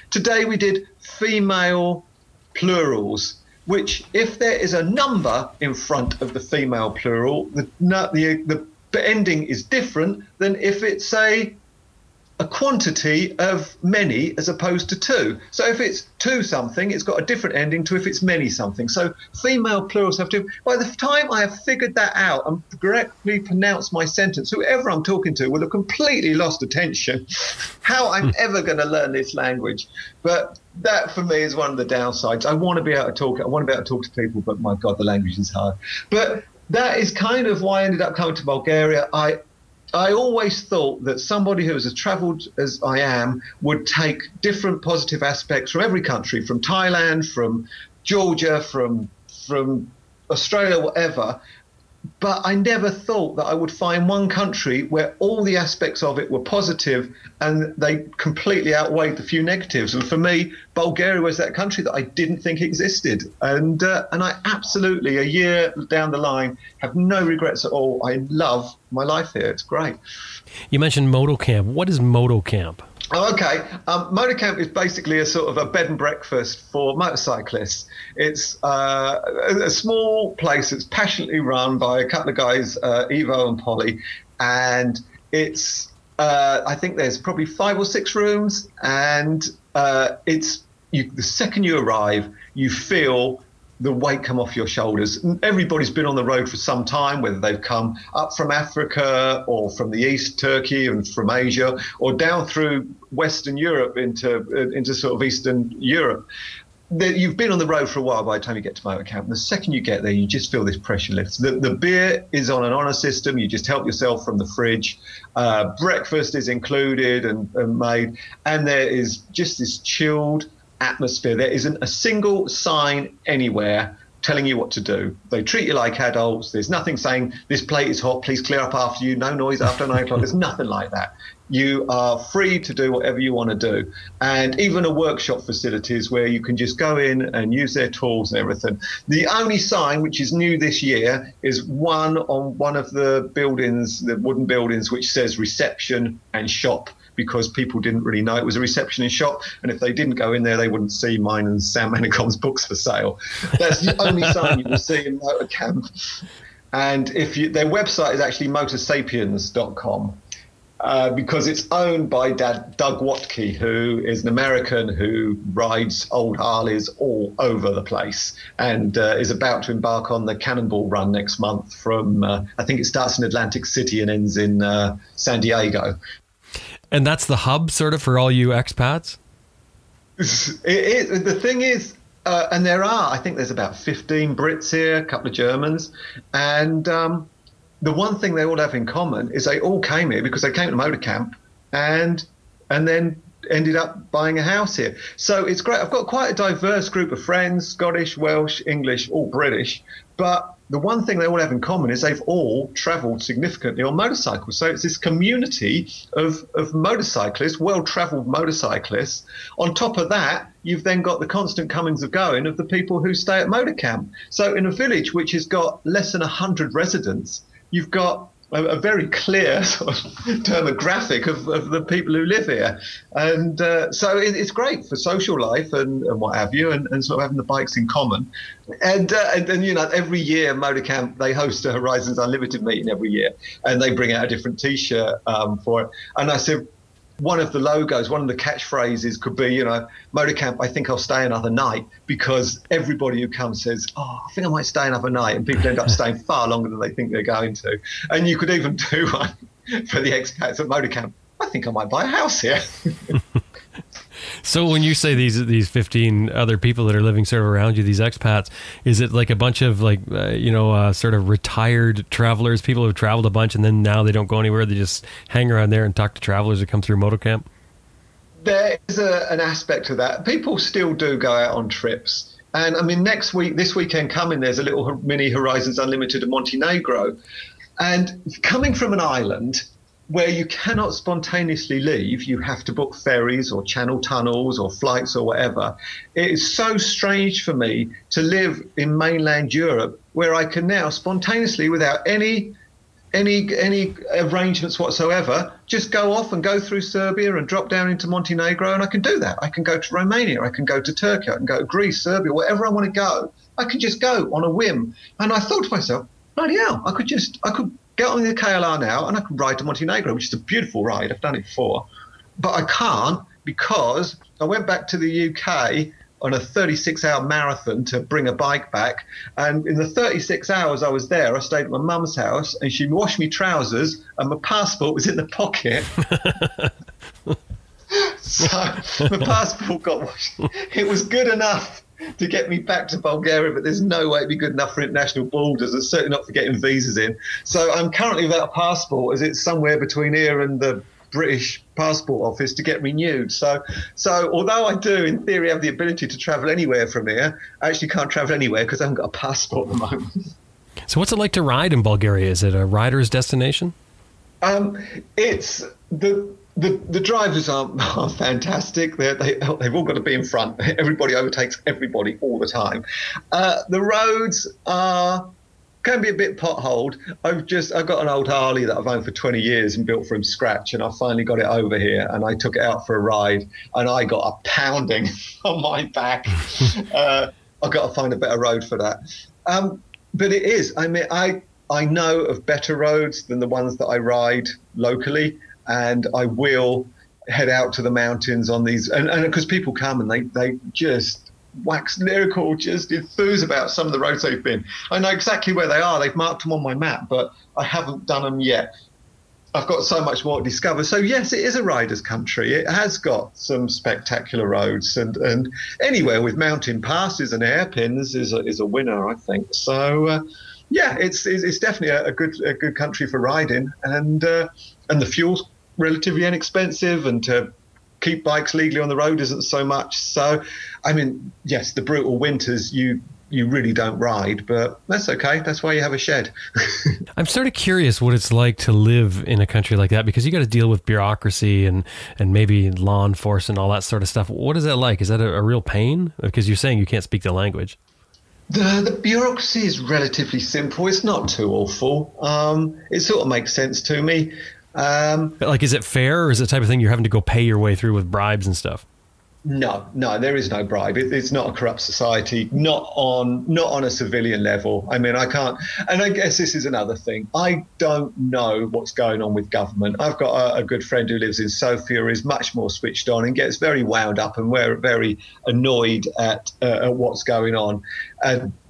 Today we did female plurals, which if there is a number in front of the female plural, the ending is different than if it's a quantity of many as opposed to two. So if it's two something, it's got a different ending to if it's many something. So female plurals have to. By the time I have figured that out and correctly pronounced my sentence, whoever I'm talking to will have completely lost attention. How I'm ever going to learn this language? But that for me is one of the downsides. I want to be able to talk. I want to be able to talk to people, but my God, the language is hard. But that is kind of why I ended up coming to Bulgaria. I always thought that somebody who is as travelled as I am would take different positive aspects from every country, from Thailand, from Georgia, from Australia, whatever. But I never thought that I would find one country where all the aspects of it were positive and they completely outweighed the few negatives. And for me, Bulgaria was that country that I didn't think existed. And I absolutely, a year down the line, have no regrets at all. I love my life here. It's great. You mentioned Motocamp. What is Motocamp? Okay. Motocamp is basically a sort of a bed and breakfast for motorcyclists. It's a small place that's passionately run by a couple of guys, Evo and Polly, and it's I think there's probably 5 or 6 rooms, and the second you arrive, you feel the weight come off your shoulders. Everybody's been on the road for some time, whether they've come up from Africa or from the East, Turkey, and from Asia, or down through Western Europe into sort of Eastern Europe. You've been on the road for a while by the time you get to Motocamp. The second you get there, you just feel this pressure lift. The beer is on an honour system. You just help yourself from the fridge. Breakfast is included and made. And there is just this chilled atmosphere. There isn't a single sign anywhere telling you what to do. They treat you like adults. There's nothing saying, this plate is hot, please clear up after you, no noise after 9 o'clock. There's nothing like that. You are free to do whatever you want to do. And even a workshop facilities where you can just go in and use their tools and everything. The only sign, which is new this year, is one on one of the buildings, the wooden buildings, which says reception and shop, because people didn't really know it was a reception and shop. And if they didn't go in there, they wouldn't see mine and Sam Manicom's books for sale. That's the only sign you will see in Motocamp. And their website is actually motorsapiens.com. because it's owned by Doug Watke, who is an American who rides old Harleys all over the place, and is about to embark on the Cannonball Run next month from, I think it starts in Atlantic City and ends in San Diego. And that's the hub sort of for all you expats? The thing is, and there are, I think there's about 15 Brits here, a couple of Germans, and the one thing they all have in common is they all came here because they came to Motocamp and then ended up buying a house here. So it's great. I've got quite a diverse group of friends, Scottish, Welsh, English, all British, but the one thing they all have in common is they've all travelled significantly on motorcycles. So it's this community of motorcyclists, well-travelled motorcyclists. On top of that, you've then got the constant comings and going of the people who stay at Motocamp. So in a village which has got less than 100 residents, you've got a very clear sort of demographic of the people who live here. And so it's great for social life and what have you, and sort of having the bikes in common. And you know, every year Motocamp, they host a Horizons Unlimited meeting every year, and they bring out a different T-shirt for it. And I said, one of the logos, one of the catchphrases could be, you know, Motocamp, I think I'll stay another night, because everybody who comes says, oh, I think I might stay another night, and people end up staying far longer than they think they're going to. And you could even do one for the expats at Motocamp, I think I might buy a house here. So when you say these 15 other people that are living sort of around you, these expats, is it like a bunch of like, sort of retired travelers, people who have traveled a bunch and then now they don't go anywhere, they just hang around there and talk to travelers that come through Motocamp? There is an aspect of that. People still do go out on trips. And I mean, this weekend coming, there's a little mini Horizons Unlimited in Montenegro. And coming from an island where you cannot spontaneously leave, you have to book ferries or channel tunnels or flights or whatever. It is so strange for me to live in mainland Europe where I can now spontaneously, without any arrangements whatsoever, just go off and go through Serbia and drop down into Montenegro, and I can do that. I can go to Romania, I can go to Turkey, I can go to Greece, Serbia, wherever I want to go. I can just go on a whim. And I thought to myself, bloody hell, I could get on the KLR now and I can ride to Montenegro, which is a beautiful ride. I've done it before. But I can't, because I went back to the UK on a 36-hour marathon to bring a bike back. And in the 36 hours I was there, I stayed at my mum's house and she washed me trousers and my passport was in the pocket. So my passport got washed. It was good enough to get me back to Bulgaria, but there's no way it'd be good enough for international borders, and certainly not for getting visas in. So I'm currently without a passport, as it's somewhere between here and the British passport office to get renewed. So although I do, in theory, have the ability to travel anywhere from here, I actually can't travel anywhere because I haven't got a passport at the moment. So what's it like to ride in Bulgaria? Is it a rider's destination? It's The drivers are fantastic. They've all got to be in front. Everybody overtakes everybody all the time. The roads can be a bit potholed. I've got an old Harley that I've owned for 20 years and built from scratch, and I finally got it over here and I took it out for a ride and I got a pounding on my back. I've got to find a better road for that. But it is. I mean, I know of better roads than the ones that I ride locally. And I will head out to the mountains on these, and because people come and they just wax lyrical, just enthuse about some of the roads they've been. I know exactly where they are. They've marked them on my map, but I haven't done them yet. I've got so much more to discover. So yes, it is a rider's country. It has got some spectacular roads, and anywhere with mountain passes and hairpins is a winner, I think. So yeah, it's definitely a good country for riding, and the fuel's relatively inexpensive, and to keep bikes legally on the road isn't so much. So, I mean, yes, the brutal winters you really don't ride, but that's okay. That's why you have a shed. I'm sort of curious what it's like to live in a country like that, because you got to deal with bureaucracy and maybe law enforcement and all that sort of stuff. What is that like? Is that a real pain? Because you're saying you can't speak the language. The bureaucracy is relatively simple. It's not too awful. It sort of makes sense to me. But like, is it fair, or is it the type of thing you're having to go pay your way through with bribes and stuff? No, there is no bribe. It's not a corrupt society, not on a civilian level. I mean, I can't, and I guess this is another thing. I don't know what's going on with government. I've got a good friend who lives in Sofia, who is much more switched on and gets very wound up, and we're very annoyed at what's going on.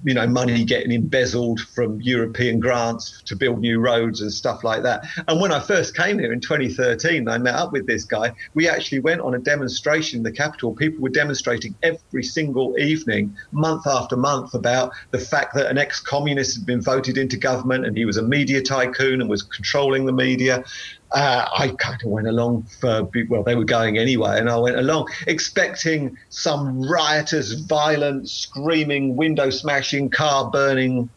You know, money getting embezzled from European grants to build new roads and stuff like that. And when I first came here in 2013, I met up with this guy. We actually went on a demonstration in the capital. People were demonstrating every single evening, month after month, about the fact that an ex-communist had been voted into government and he was a media tycoon and was controlling the media. I kind of went along for, well, they were going anyway, and I went along expecting some riotous, violent, screaming, window-smashing, car-burning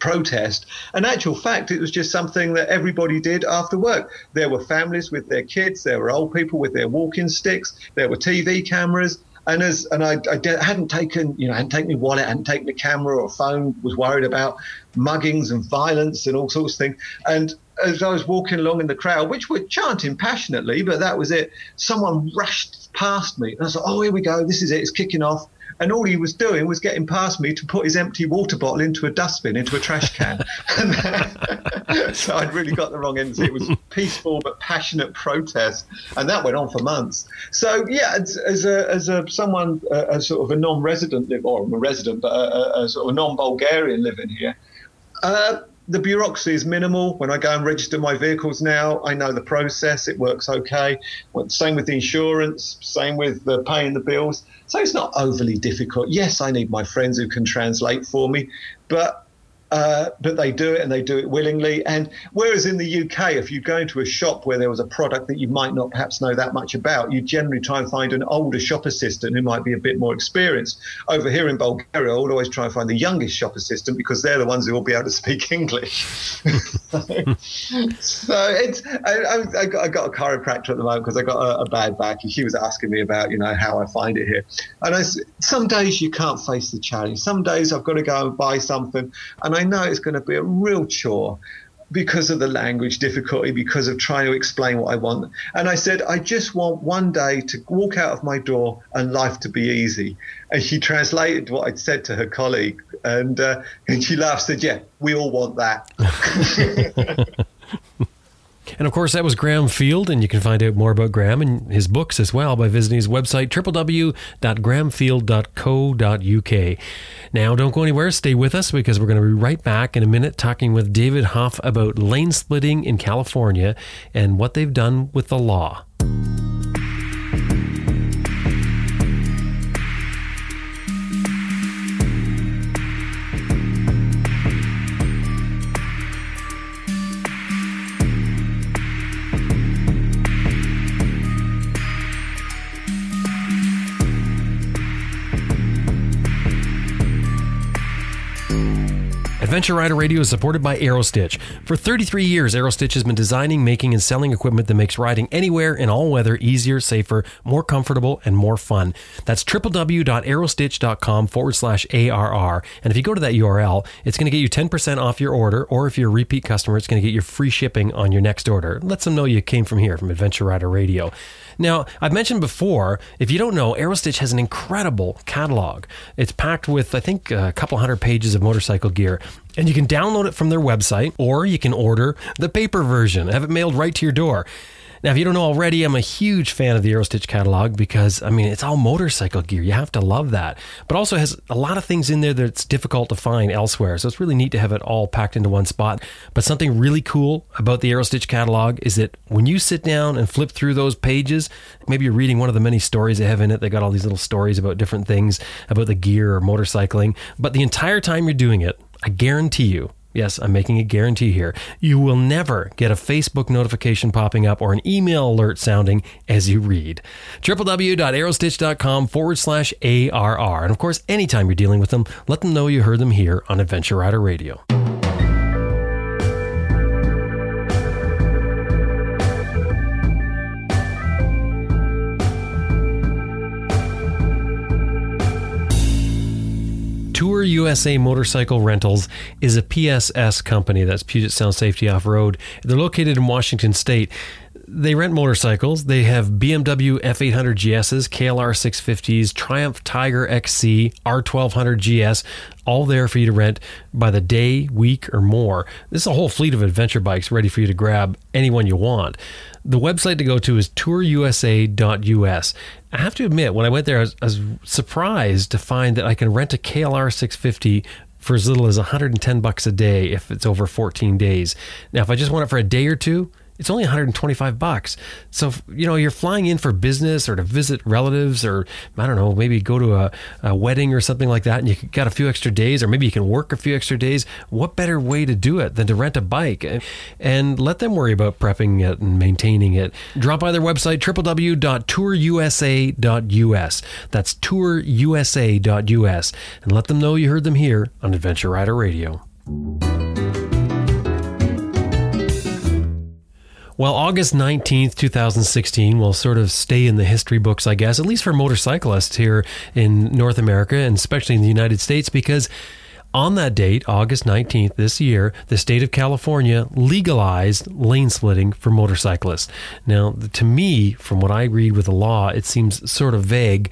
protest. In actual fact, it was just something that everybody did after work. There were families with their kids, there were old people with their walking sticks, there were TV cameras. And I hadn't taken my wallet, hadn't taken a camera or a phone, was worried about muggings and violence and all sorts of things. And as I was walking along in the crowd, which were chanting passionately, but that was it, someone rushed past me. And I was like, oh, here we go. This is it. It's kicking off. And all he was doing was getting past me to put his empty water bottle into a dustbin, into a trash can. So I'd really got the wrong end. It was peaceful but passionate protest, and that went on for months. So yeah, as a non-resident, or a resident, but a sort of non-Bulgarian living here, the bureaucracy is minimal. When I go and register my vehicles now, I know the process. It works okay. Well, same with the insurance, same with the paying the bills. So it's not overly difficult. Yes, I need my friends who can translate for me, but they do it, and they do it willingly. And whereas in the UK, if you go into a shop where there was a product that you might not perhaps know that much about, you generally try and find an older shop assistant who might be a bit more experienced. Over here in Bulgaria, I would always try and find the youngest shop assistant, because they're the ones who will be able to speak English. I got a chiropractor at the moment because I got a bad back, and she was asking me about, you know, how I find it here. And some days you can't face the challenge. Some days I've got to go and buy something, and I know it's going to be a real chore because of the language difficulty, because of trying to explain what I want. And I said, I just want one day to walk out of my door and life to be easy. And she translated what I'd said to her colleague, and she laughed, said, yeah, we all want that. And, of course, that was Graham Field, and you can find out more about Graham and his books as well by visiting his website, www.grahamfield.co.uk. Now, don't go anywhere. Stay with us, because we're going to be right back in a minute talking with David Hough about lane splitting in California and what they've done with the law. Adventure Rider Radio is supported by Aerostich. For 33 years, Aerostich has been designing, making, and selling equipment that makes riding anywhere in all weather easier, safer, more comfortable, and more fun. That's www.aerostitch.com/ARR. And if you go to that URL, it's going to get you 10% off your order, or if you're a repeat customer, it's going to get you free shipping on your next order. Let them know you came from here, from Adventure Rider Radio. Now, I've mentioned before, if you don't know, Aerostich has an incredible catalog. It's packed with, I think, a couple hundred pages of motorcycle gear. And you can download it from their website, or you can order the paper version, have it mailed right to your door. Now, if you don't know already, I'm a huge fan of the Aerostich catalog because, I mean, it's all motorcycle gear. You have to love that. But also has a lot of things in there that's difficult to find elsewhere. So it's really neat to have it all packed into one spot. But something really cool about the Aerostich catalog is that when you sit down and flip through those pages, maybe you're reading one of the many stories they have in it. They got all these little stories about different things, about the gear or motorcycling. But the entire time you're doing it, I guarantee you, yes, I'm making a guarantee here, you will never get a Facebook notification popping up or an email alert sounding as you read. www.aerostitch.com/ARR. And of course, anytime you're dealing with them, let them know you heard them here on Adventure Rider Radio. Tour USA Motorcycle Rentals is a PSS company. That's Puget Sound Safety Off-Road. They're located in Washington State. they rent motorcycles. They have BMW F800 GSs, KLR650s, Triumph Tiger XC, R1200 GS, all there for you to rent by the day, week, or more. This is a whole fleet of adventure bikes ready for you to grab anyone you want. The website to go to is tourusa.us. I have to admit, when I went there, I was surprised to find that I can rent a KLR650 for as little as $110 a day if it's over 14 days. Now, if I just want it for a day or two, it's only $125. So, you know, you're flying in for business or to visit relatives or, I don't know, maybe go to a wedding or something like that, and you got a few extra days, or maybe you can work a few extra days. What better way to do it than to rent a bike and let them worry about prepping it and maintaining it? Drop by their website, www.tourusa.us. That's tourusa.us. And let them know you heard them here on Adventure Rider Radio. Well, August 19th, 2016 will sort of stay in the history books, I guess, at least for motorcyclists here in North America and especially in the United States, because on that date, August 19th this year, the state of California legalized lane splitting for motorcyclists. Now, to me, from what I read with the law, it seems sort of vague.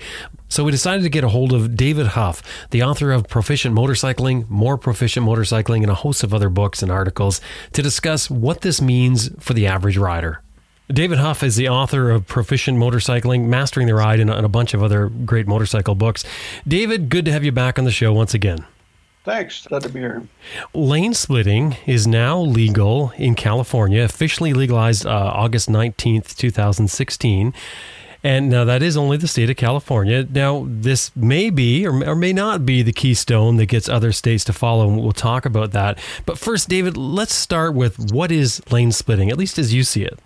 So we decided to get a hold of David Hough, the author of Proficient Motorcycling, More Proficient Motorcycling, and a host of other books and articles, to discuss what this means for the average rider. David Hough is the author of Proficient Motorcycling, Mastering the Ride, and a bunch of other great motorcycle books. David, good to have you back on the show once again. Thanks. Glad to be here. Lane splitting is now legal in California, officially legalized August 19th, 2016. And now that is only the state of California. Now, this may be or may not be the keystone that gets other states to follow, and we'll talk about that. But first, David, let's start with what is lane splitting, at least as you see it.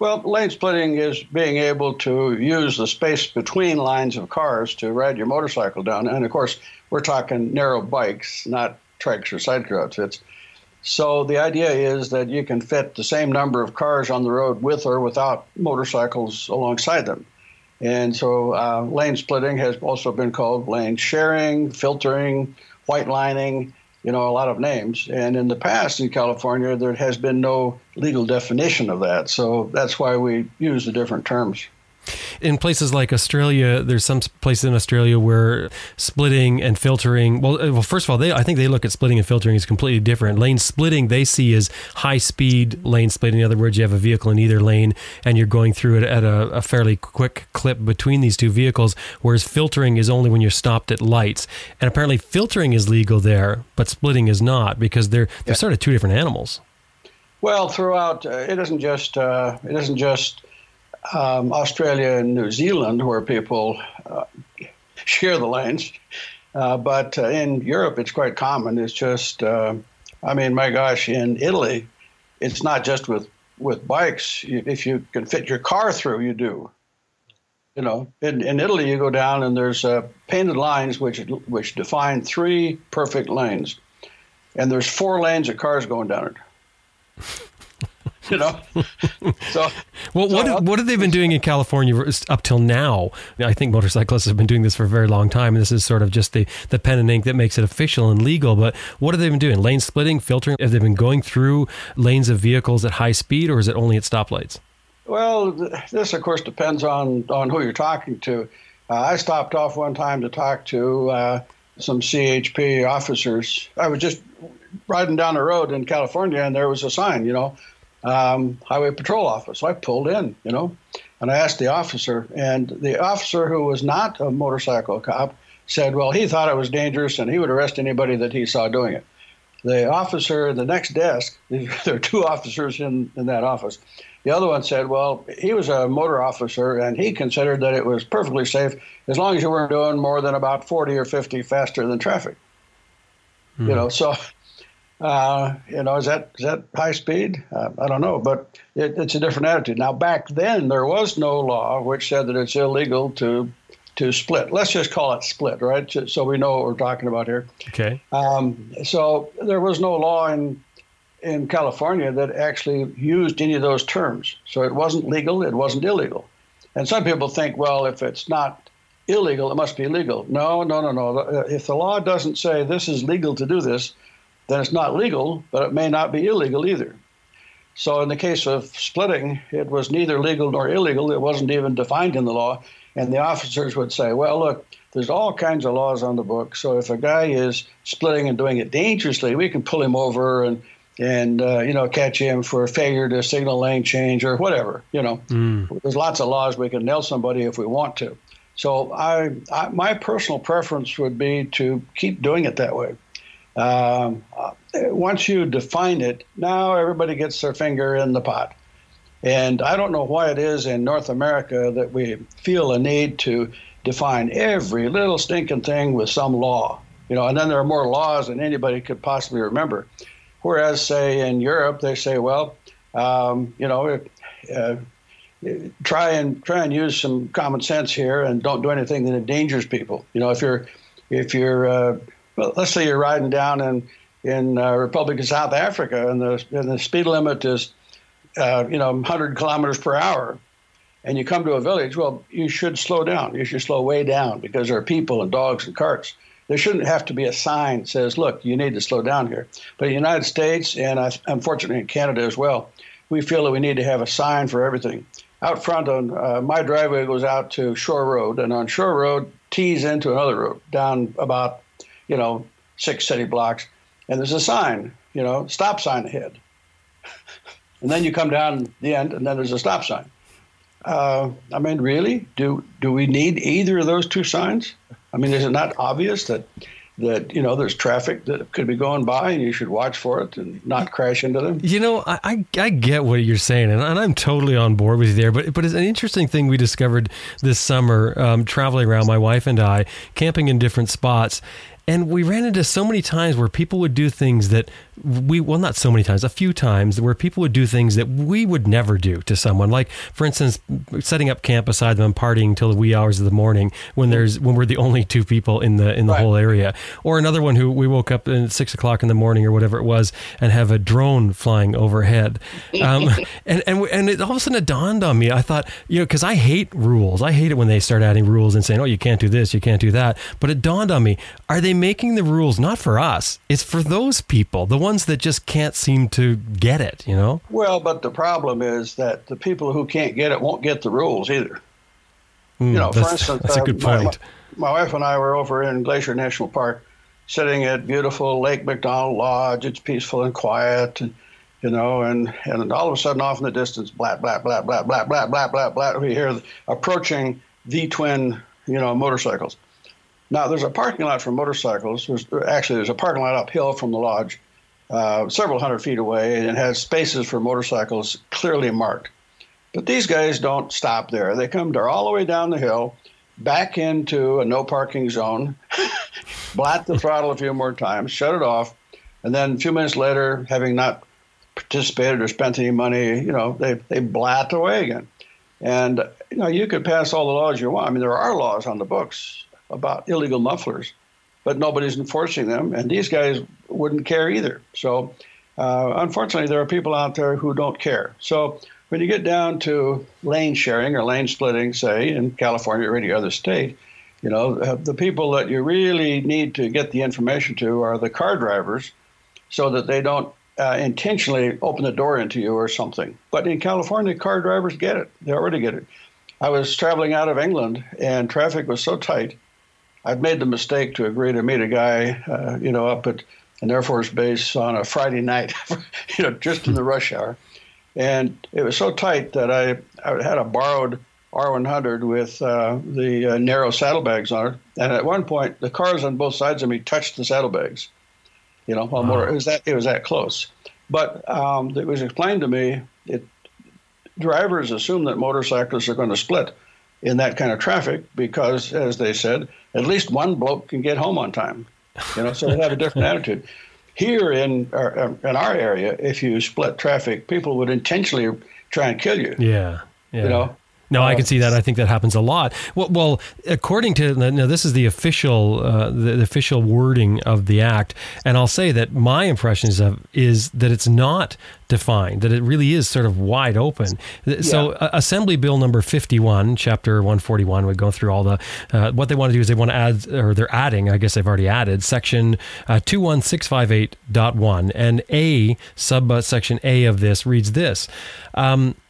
Well, lane splitting is being able to use the space between lines of cars to ride your motorcycle down. And, of course, we're talking narrow bikes, not treks or sidecar outfits. So the idea is that you can fit the same number of cars on the road with or without motorcycles alongside them. And so lane splitting has also been called lane sharing, filtering, white lining, you know, a lot of names. And in the past in California, there has been no legal definition of that. So that's why we use the different terms. In places like Australia, there's some places in Australia where splitting and filtering, well, first of all, I think they look at splitting and filtering as completely different. Lane splitting they see as high-speed lane splitting. In other words, you have a vehicle in either lane and you're going through it at a fairly quick clip between these two vehicles, whereas filtering is only when you're stopped at lights. And apparently filtering is legal there, but splitting is not, because they're sort of two different animals. Well, throughout, it isn't just Australia and New Zealand, where people share the lanes. But in Europe, it's quite common. It's just, my gosh, in Italy, it's not just with bikes. If you can fit your car through, you do. You know, in Italy, you go down and there's painted lines which define three perfect lanes. And there's four lanes of cars going down it. You know, so well, what have they been doing in California up till now? I think motorcyclists have been doing this for a very long time, and this is sort of just the pen and ink that makes it official and legal. But what have they been doing? Lane splitting, filtering? Have they been going through lanes of vehicles at high speed, or is it only at stoplights? Well, this of course depends on who you're talking to. I stopped off one time to talk to some CHP officers. I was just riding down the road in California, and there was a sign, you know. Highway patrol office. So I pulled in, you know, and I asked the officer, and the officer, who was not a motorcycle cop, said, well, he thought it was dangerous and he would arrest anybody that he saw doing it. The officer in the next desk, there are two officers in that office. The other one said, well, he was a motor officer and he considered that it was perfectly safe as long as you weren't doing more than about 40 or 50 faster than traffic. Mm. You know, so... is that high speed? I don't know, but it's a different attitude. Now, back then, there was no law which said that it's illegal to split. Let's just call it split, right? So we know what we're talking about here. Okay. So there was no law in California that actually used any of those terms. So it wasn't legal. It wasn't illegal. And some people think, well, if it's not illegal, it must be legal. No. If the law doesn't say this is legal to do this, then it's not legal, but it may not be illegal either. So in the case of splitting, it was neither legal nor illegal. It wasn't even defined in the law. And the officers would say, well, look, there's all kinds of laws on the book. So if a guy is splitting and doing it dangerously, we can pull him over and catch him for failure to signal lane change or whatever. There's lots of laws. We can nail somebody if we want to. So my personal preference would be to keep doing it that way. Once you define it, now everybody gets their finger in the pot. And I don't know why it is in North America that we feel a need to define every little stinking thing with some law. And then there are more laws than anybody could possibly remember. Whereas, say, in Europe, they say, well, try and use some common sense here and don't do anything that endangers people. If you're let's say you're riding down in Republic of South Africa and the speed limit is 100 kilometers per hour, and you come to a village, well, you should slow down. You should slow way down because there are people and dogs and carts. There shouldn't have to be a sign that says, look, you need to slow down here. But in the United States, and unfortunately in Canada as well, we feel that we need to have a sign for everything. Out front on my driveway goes out to Shore Road, and on Shore Road tees into another road down about 6 city blocks, and there's a sign, stop sign ahead. And then you come down the end, and then there's a stop sign. Really? Do we need either of those two signs? Is it not obvious that there's traffic that could be going by and you should watch for it and not crash into them? I get what you're saying, and I'm totally on board with you there. But it's an interesting thing we discovered this summer, traveling around, my wife and I, camping in different spots. And we ran into so many times where people would do things that a few times where people would do things that we would never do to someone. Like, for instance, setting up camp beside them, partying till the wee hours of the morning when we're the only two people in the whole area. Or another one who we woke up at 6 o'clock in the morning or whatever it was and have a drone flying overhead. And it all of a sudden it dawned on me. I thought, because I hate rules. I hate it when they start adding rules and saying, oh, you can't do this, you can't do that. But it dawned on me, are they making the rules not for us? It's for those people, the ones that just can't seem to get it, Well, but the problem is that the people who can't get it won't get the rules either. For instance, that's a good point. My wife and I were over in Glacier National Park, sitting at beautiful Lake McDonald Lodge. It's peaceful and quiet, and all of a sudden, off in the distance, blah blah blah blah blah blah blah blah blah. We hear approaching V-twin, motorcycles. Now, there's a parking lot for motorcycles. There's a parking lot uphill from the lodge, several hundred feet away, and it has spaces for motorcycles clearly marked. But these guys don't stop there. They come all the way down the hill, back into a no-parking zone, blat the throttle a few more times, shut it off, and then a few minutes later, having not participated or spent any money, they blat away again. And, you could pass all the laws you want. There are laws on the books about illegal mufflers, but nobody's enforcing them, and these guys wouldn't care either. So unfortunately, there are people out there who don't care. So when you get down to lane sharing or lane splitting, say, in California or any other state, the people that you really need to get the information to are the car drivers so that they don't intentionally open the door into you or something. But in California, car drivers get it. They already get it. I was traveling out of England, and traffic was so tight, I'd made the mistake to agree to meet a guy, up at an Air Force base on a Friday night, just in the rush hour. And it was so tight that I had a borrowed R100 with the narrow saddlebags on it. And at one point, the cars on both sides of me touched the saddlebags. It was that close. But it was explained to me, drivers assume that motorcyclists are going to split in that kind of traffic because, as they said, at least one bloke can get home on time. So they have a different attitude. Here in our area, if you split traffic, people would intentionally try and kill you. Yeah. No, I can see that. I think that happens a lot. Well, according to now, this is the official wording of the act, and I'll say that my impression is that it's not defined, that it really is sort of wide open. Yeah. So, Assembly Bill number 51, Chapter 141, would go through all the what they want to do is they want to add, or they're adding, I guess they've already added, Section 21658.1, and A, subsection A of this reads this.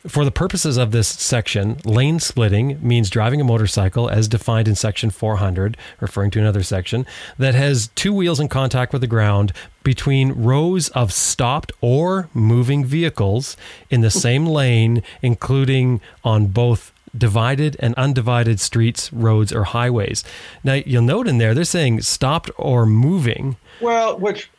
For the purposes of this section, lane splitting means driving a motorcycle as defined in Section 400, referring to another section, that has two wheels in contact with the ground between rows of stopped or moving vehicles in the same lane, including on both divided and undivided streets, roads, or highways. Now, you'll note in there, they're saying stopped or moving. Well, which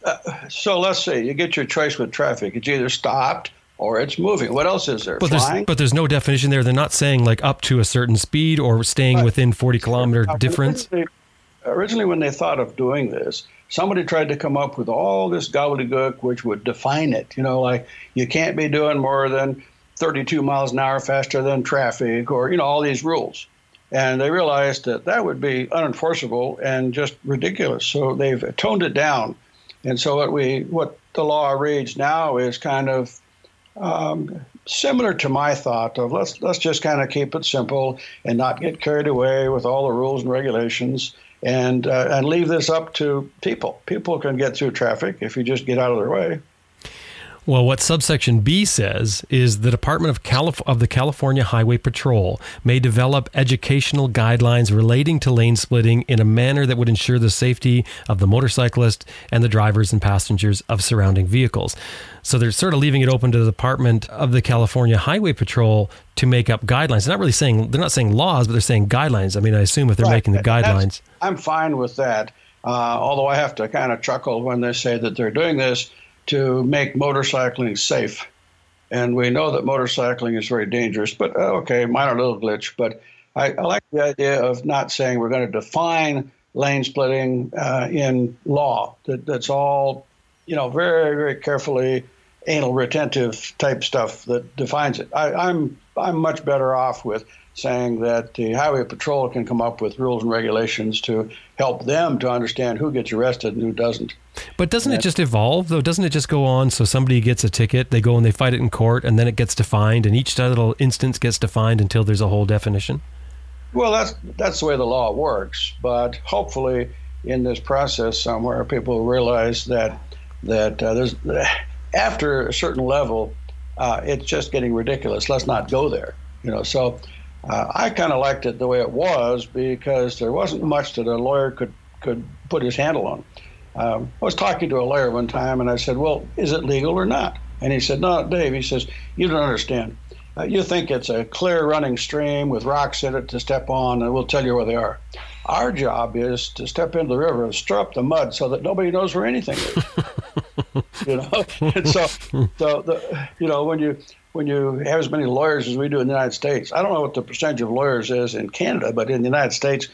so let's see, you get your choice with traffic. It's either stopped or it's moving. What else is there? But there's no definition there. They're not saying like up to a certain speed or staying within 40-kilometer difference. Originally, when they thought of doing this, somebody tried to come up with all this gobbledygook which would define it. You know, like you can't be doing more than 32 miles an hour faster than traffic, or, you know, all these rules. And they realized that that would be unenforceable and just ridiculous. So they've toned it down. And so what the law reads now is kind of similar to my thought of let's just kind of keep it simple and not get carried away with all the rules and regulations, and leave this up to people. People can get through traffic if you just get out of their way. Well, what subsection B says is the Department of the California Highway Patrol may develop educational guidelines relating to lane splitting in a manner that would ensure the safety of the motorcyclist and the drivers and passengers of surrounding vehicles. So they're sort of leaving it open to the Department of the California Highway Patrol to make up guidelines. They're not saying laws, but they're saying guidelines. I mean, I assume if they're making the guidelines. I'm fine with that, although I have to kind of chuckle when they say that they're doing this to make motorcycling safe. And we know that motorcycling is very dangerous, but okay, minor little glitch. But I like the idea of not saying we're going to define lane splitting in law. That's all, you know, very, very carefully anal retentive type stuff that defines it. I'm much better off with saying that the Highway Patrol can come up with rules and regulations to help them to understand who gets arrested and who doesn't. But doesn't it just evolve, though? Doesn't it just go on? So somebody gets a ticket, they go and they fight it in court, and then it gets defined, and each little instance gets defined until there's a whole definition? Well, that's the way the law works. But hopefully in this process somewhere, people realize that there's after a certain level, it's just getting ridiculous. Let's not go there. You know, so... I kind of liked it the way it was because there wasn't much that a lawyer could put his handle on. I was talking to a lawyer one time, and I said, well, is it legal or not? And he said, no, Dave, he says, you don't understand. You think it's a clear running stream with rocks in it to step on, and we'll tell you where they are. Our job is to step into the river and stir up the mud so that nobody knows where anything is. You know, and so you know, when you have as many lawyers as we do in the United States, I don't know what the percentage of lawyers is in Canada, but in the United States,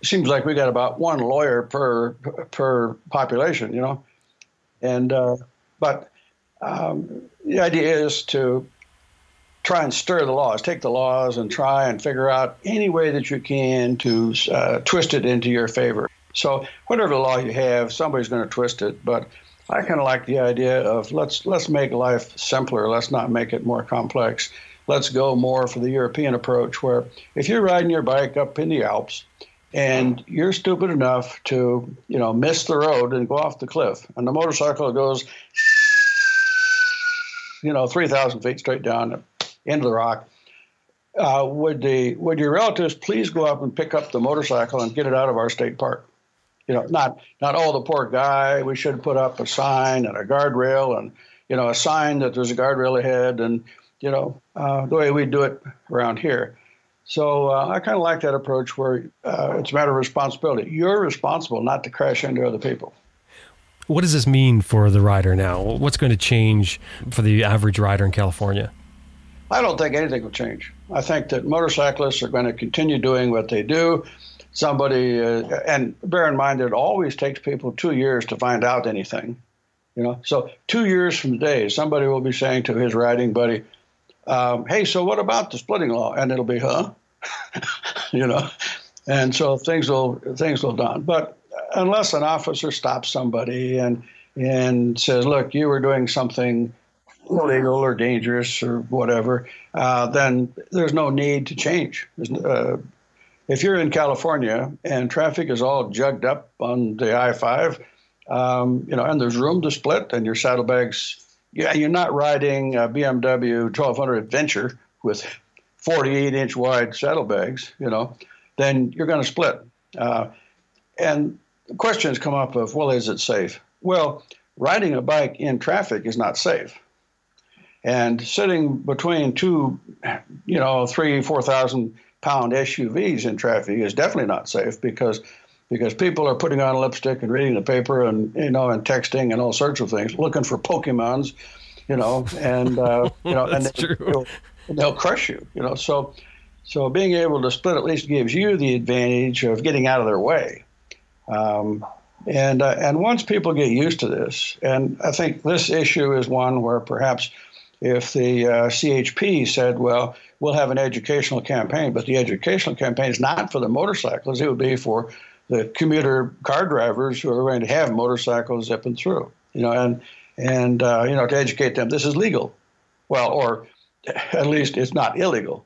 it seems like we got about one lawyer per population, you know. And but the idea is to try and stir the laws, take the laws and try and figure out any way that you can to twist it into your favor. So whatever law you have, somebody's going to twist it, but I kind of like the idea of let's make life simpler. Let's not make it more complex. Let's go more for the European approach where if you're riding your bike up in the Alps and you're stupid enough to, you know, miss the road and go off the cliff and the motorcycle goes, you know, 3,000 feet straight down into the rock, would your relatives please go up and pick up the motorcycle and get it out of our state park? You know, not oh, the poor guy, we should put up a sign and a guardrail and, you know, a sign that there's a guardrail ahead and, you know, the way we do it around here. So I kind of like that approach where it's a matter of responsibility. You're responsible not to crash into other people. What does this mean for the rider now? What's going to change for the average rider in California? I don't think anything will change. I think that motorcyclists are going to continue doing what they do. Somebody, and bear in mind, it always takes people 2 years to find out anything, you know. So 2 years from today, somebody will be saying to his riding buddy, hey, so what about the splitting law? And it'll be, huh? You know, and so things will down. But unless an officer stops somebody and says, look, you were doing something illegal or dangerous or whatever, then there's no need to change. If you're in California and traffic is all jugged up on the I-5, and there's room to split and your saddlebags, yeah, you're not riding a BMW 1200 Adventure with 48-inch wide saddlebags, then you're going to split. And questions come up of, well, is it safe? Well, riding a bike in traffic is not safe. And sitting between two, 3,000-4,000 pound SUVs in traffic is definitely not safe because people are putting on lipstick and reading the paper and texting and all sorts of things, looking for Pokemons, and they'll crush you, So being able to split at least gives you the advantage of getting out of their way. And once people get used to this, and I think this issue is one where perhaps if the CHP said, well, we'll have an educational campaign, but the educational campaign is not for the motorcyclists. It would be for the commuter car drivers who are going to have motorcycles up and through, to educate them, this is legal. Well, or at least it's not illegal.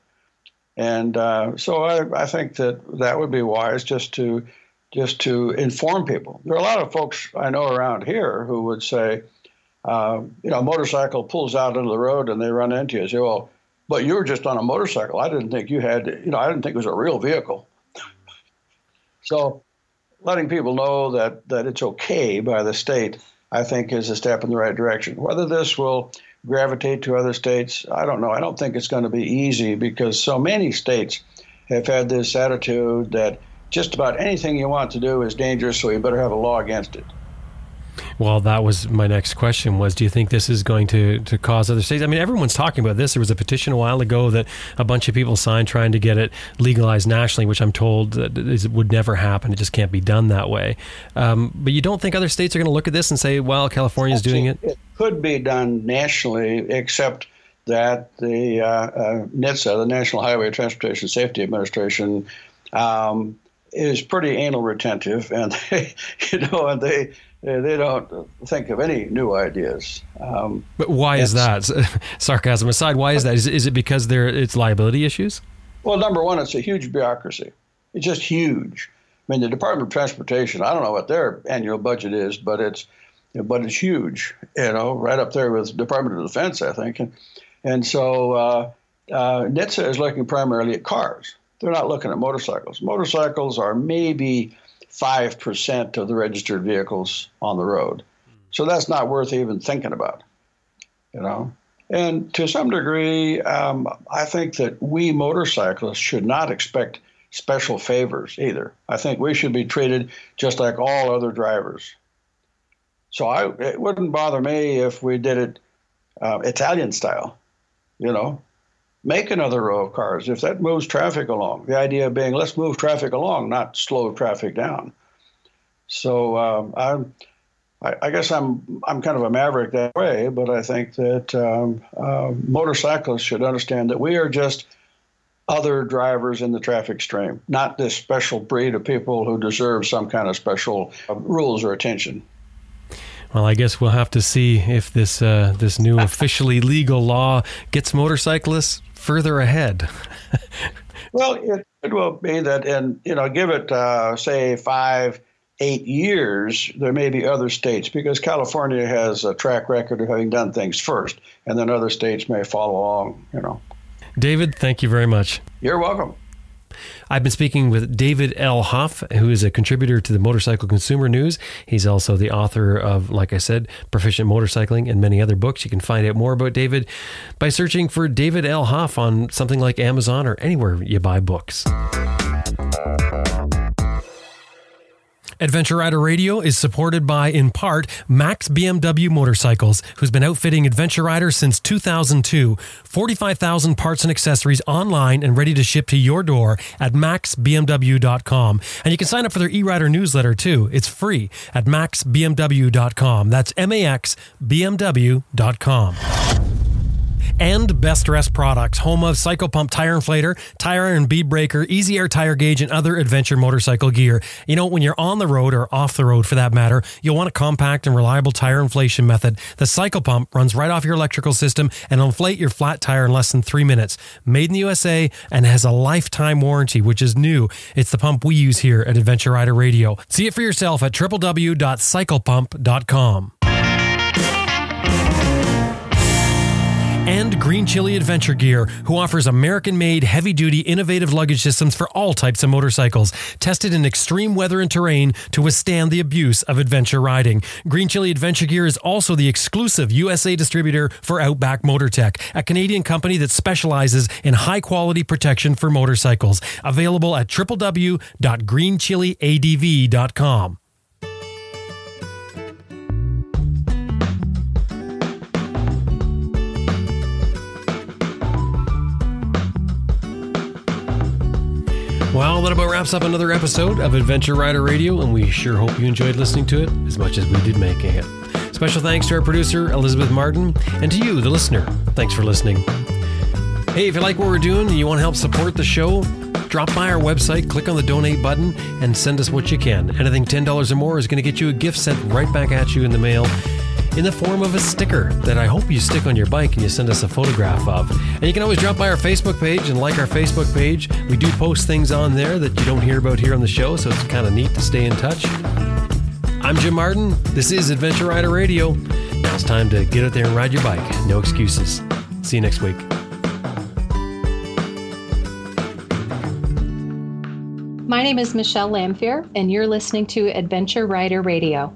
And so I think that would be wise just to inform people. There are a lot of folks I know around here who would say, a motorcycle pulls out into the road and they run into you and say, well, but you were just on a motorcycle. I didn't think you had, I didn't think it was a real vehicle. So letting people know that it's okay by the state, I think, is a step in the right direction. Whether this will gravitate to other states, I don't know. I don't think it's going to be easy because so many states have had this attitude that just about anything you want to do is dangerous, so you better have a law against it. Well, that was my next question was, do you think this is going to cause other states? I mean, everyone's talking about this. There was a petition a while ago that a bunch of people signed trying to get it legalized nationally, which I'm told that it would never happen. It just can't be done that way. But you don't think other states are going to look at this and say, well, California's doing it? It could be done nationally, except that the NHTSA, the National Highway Transportation Safety Administration, is pretty anal retentive, and they don't think of any new ideas. But why is that? Sarcasm aside, why is that? Is it because it's liability issues? Well, number one, it's a huge bureaucracy. It's just huge. I mean, the Department of Transportation, I don't know what their annual budget is, but it's huge. Right up there with the Department of Defense, I think. And so NHTSA is looking primarily at cars. They're not looking at motorcycles. Motorcycles are maybe 5% of the registered vehicles on the road. So that's not worth even thinking about, And to some degree, I think that we motorcyclists should not expect special favors either. I think we should be treated just like all other drivers. So it wouldn't bother me if we did it Italian style, Make another row of cars if that moves traffic along. The idea being, let's move traffic along, not slow traffic down. So I guess I'm kind of a maverick that way, but I think that motorcyclists should understand that we are just other drivers in the traffic stream, not this special breed of people who deserve some kind of special rules or attention. Well, I guess we'll have to see if this this new officially legal law gets motorcyclists further ahead. Well, it will be that, and give it say 5-8 years, there may be other states because California has a track record of having done things first, and then other states may follow along. David, thank you very much. You're welcome. I've been speaking with David L. Hough, who is a contributor to the Motorcycle Consumer News. He's also the author of, like I said, Proficient Motorcycling and many other books. You can find out more about David by searching for David L. Hough on something like Amazon or anywhere you buy books. Adventure Rider Radio is supported by, in part, Max BMW Motorcycles, who's been outfitting Adventure Riders since 2002. 45,000 parts and accessories online and ready to ship to your door at maxbmw.com. And you can sign up for their e-rider newsletter, too. It's free at maxbmw.com. That's maxbmw.com. and Best Rest Products, home of Cycle Pump Tire Inflator, Tire Iron Bead Breaker, Easy Air Tire Gauge, and other adventure motorcycle gear. You know, when you're on the road or off the road for that matter, you'll want a compact and reliable tire inflation method. The Cycle Pump runs right off your electrical system and will inflate your flat tire in less than 3 minutes. Made in the USA and has a lifetime warranty, which is new. It's the pump we use here at Adventure Rider Radio. See it for yourself at www.cyclepump.com. And Green Chili Adventure Gear, who offers American-made, heavy-duty, innovative luggage systems for all types of motorcycles, tested in extreme weather and terrain to withstand the abuse of adventure riding. Green Chili Adventure Gear is also the exclusive USA distributor for Outback Motor Tech, a Canadian company that specializes in high-quality protection for motorcycles. Available at www.greenchiliadv.com. Well, that about wraps up another episode of Adventure Rider Radio, and we sure hope you enjoyed listening to it as much as we did making it. Special thanks to our producer, Elizabeth Martin, and to you, the listener. Thanks for listening. Hey, if you like what we're doing and you want to help support the show, drop by our website, click on the donate button, and send us what you can. Anything $10 or more is going to get you a gift sent right back at you in the mail, in the form of a sticker that I hope you stick on your bike and you send us a photograph of. And you can always drop by our Facebook page and like our Facebook page. We do post things on there that you don't hear about here on the show, so it's kind of neat to stay in touch. I'm Jim Martin. This is Adventure Rider Radio. Now it's time to get out there and ride your bike. No excuses. See you next week. My name is Michelle Lamphere, and you're listening to Adventure Rider Radio.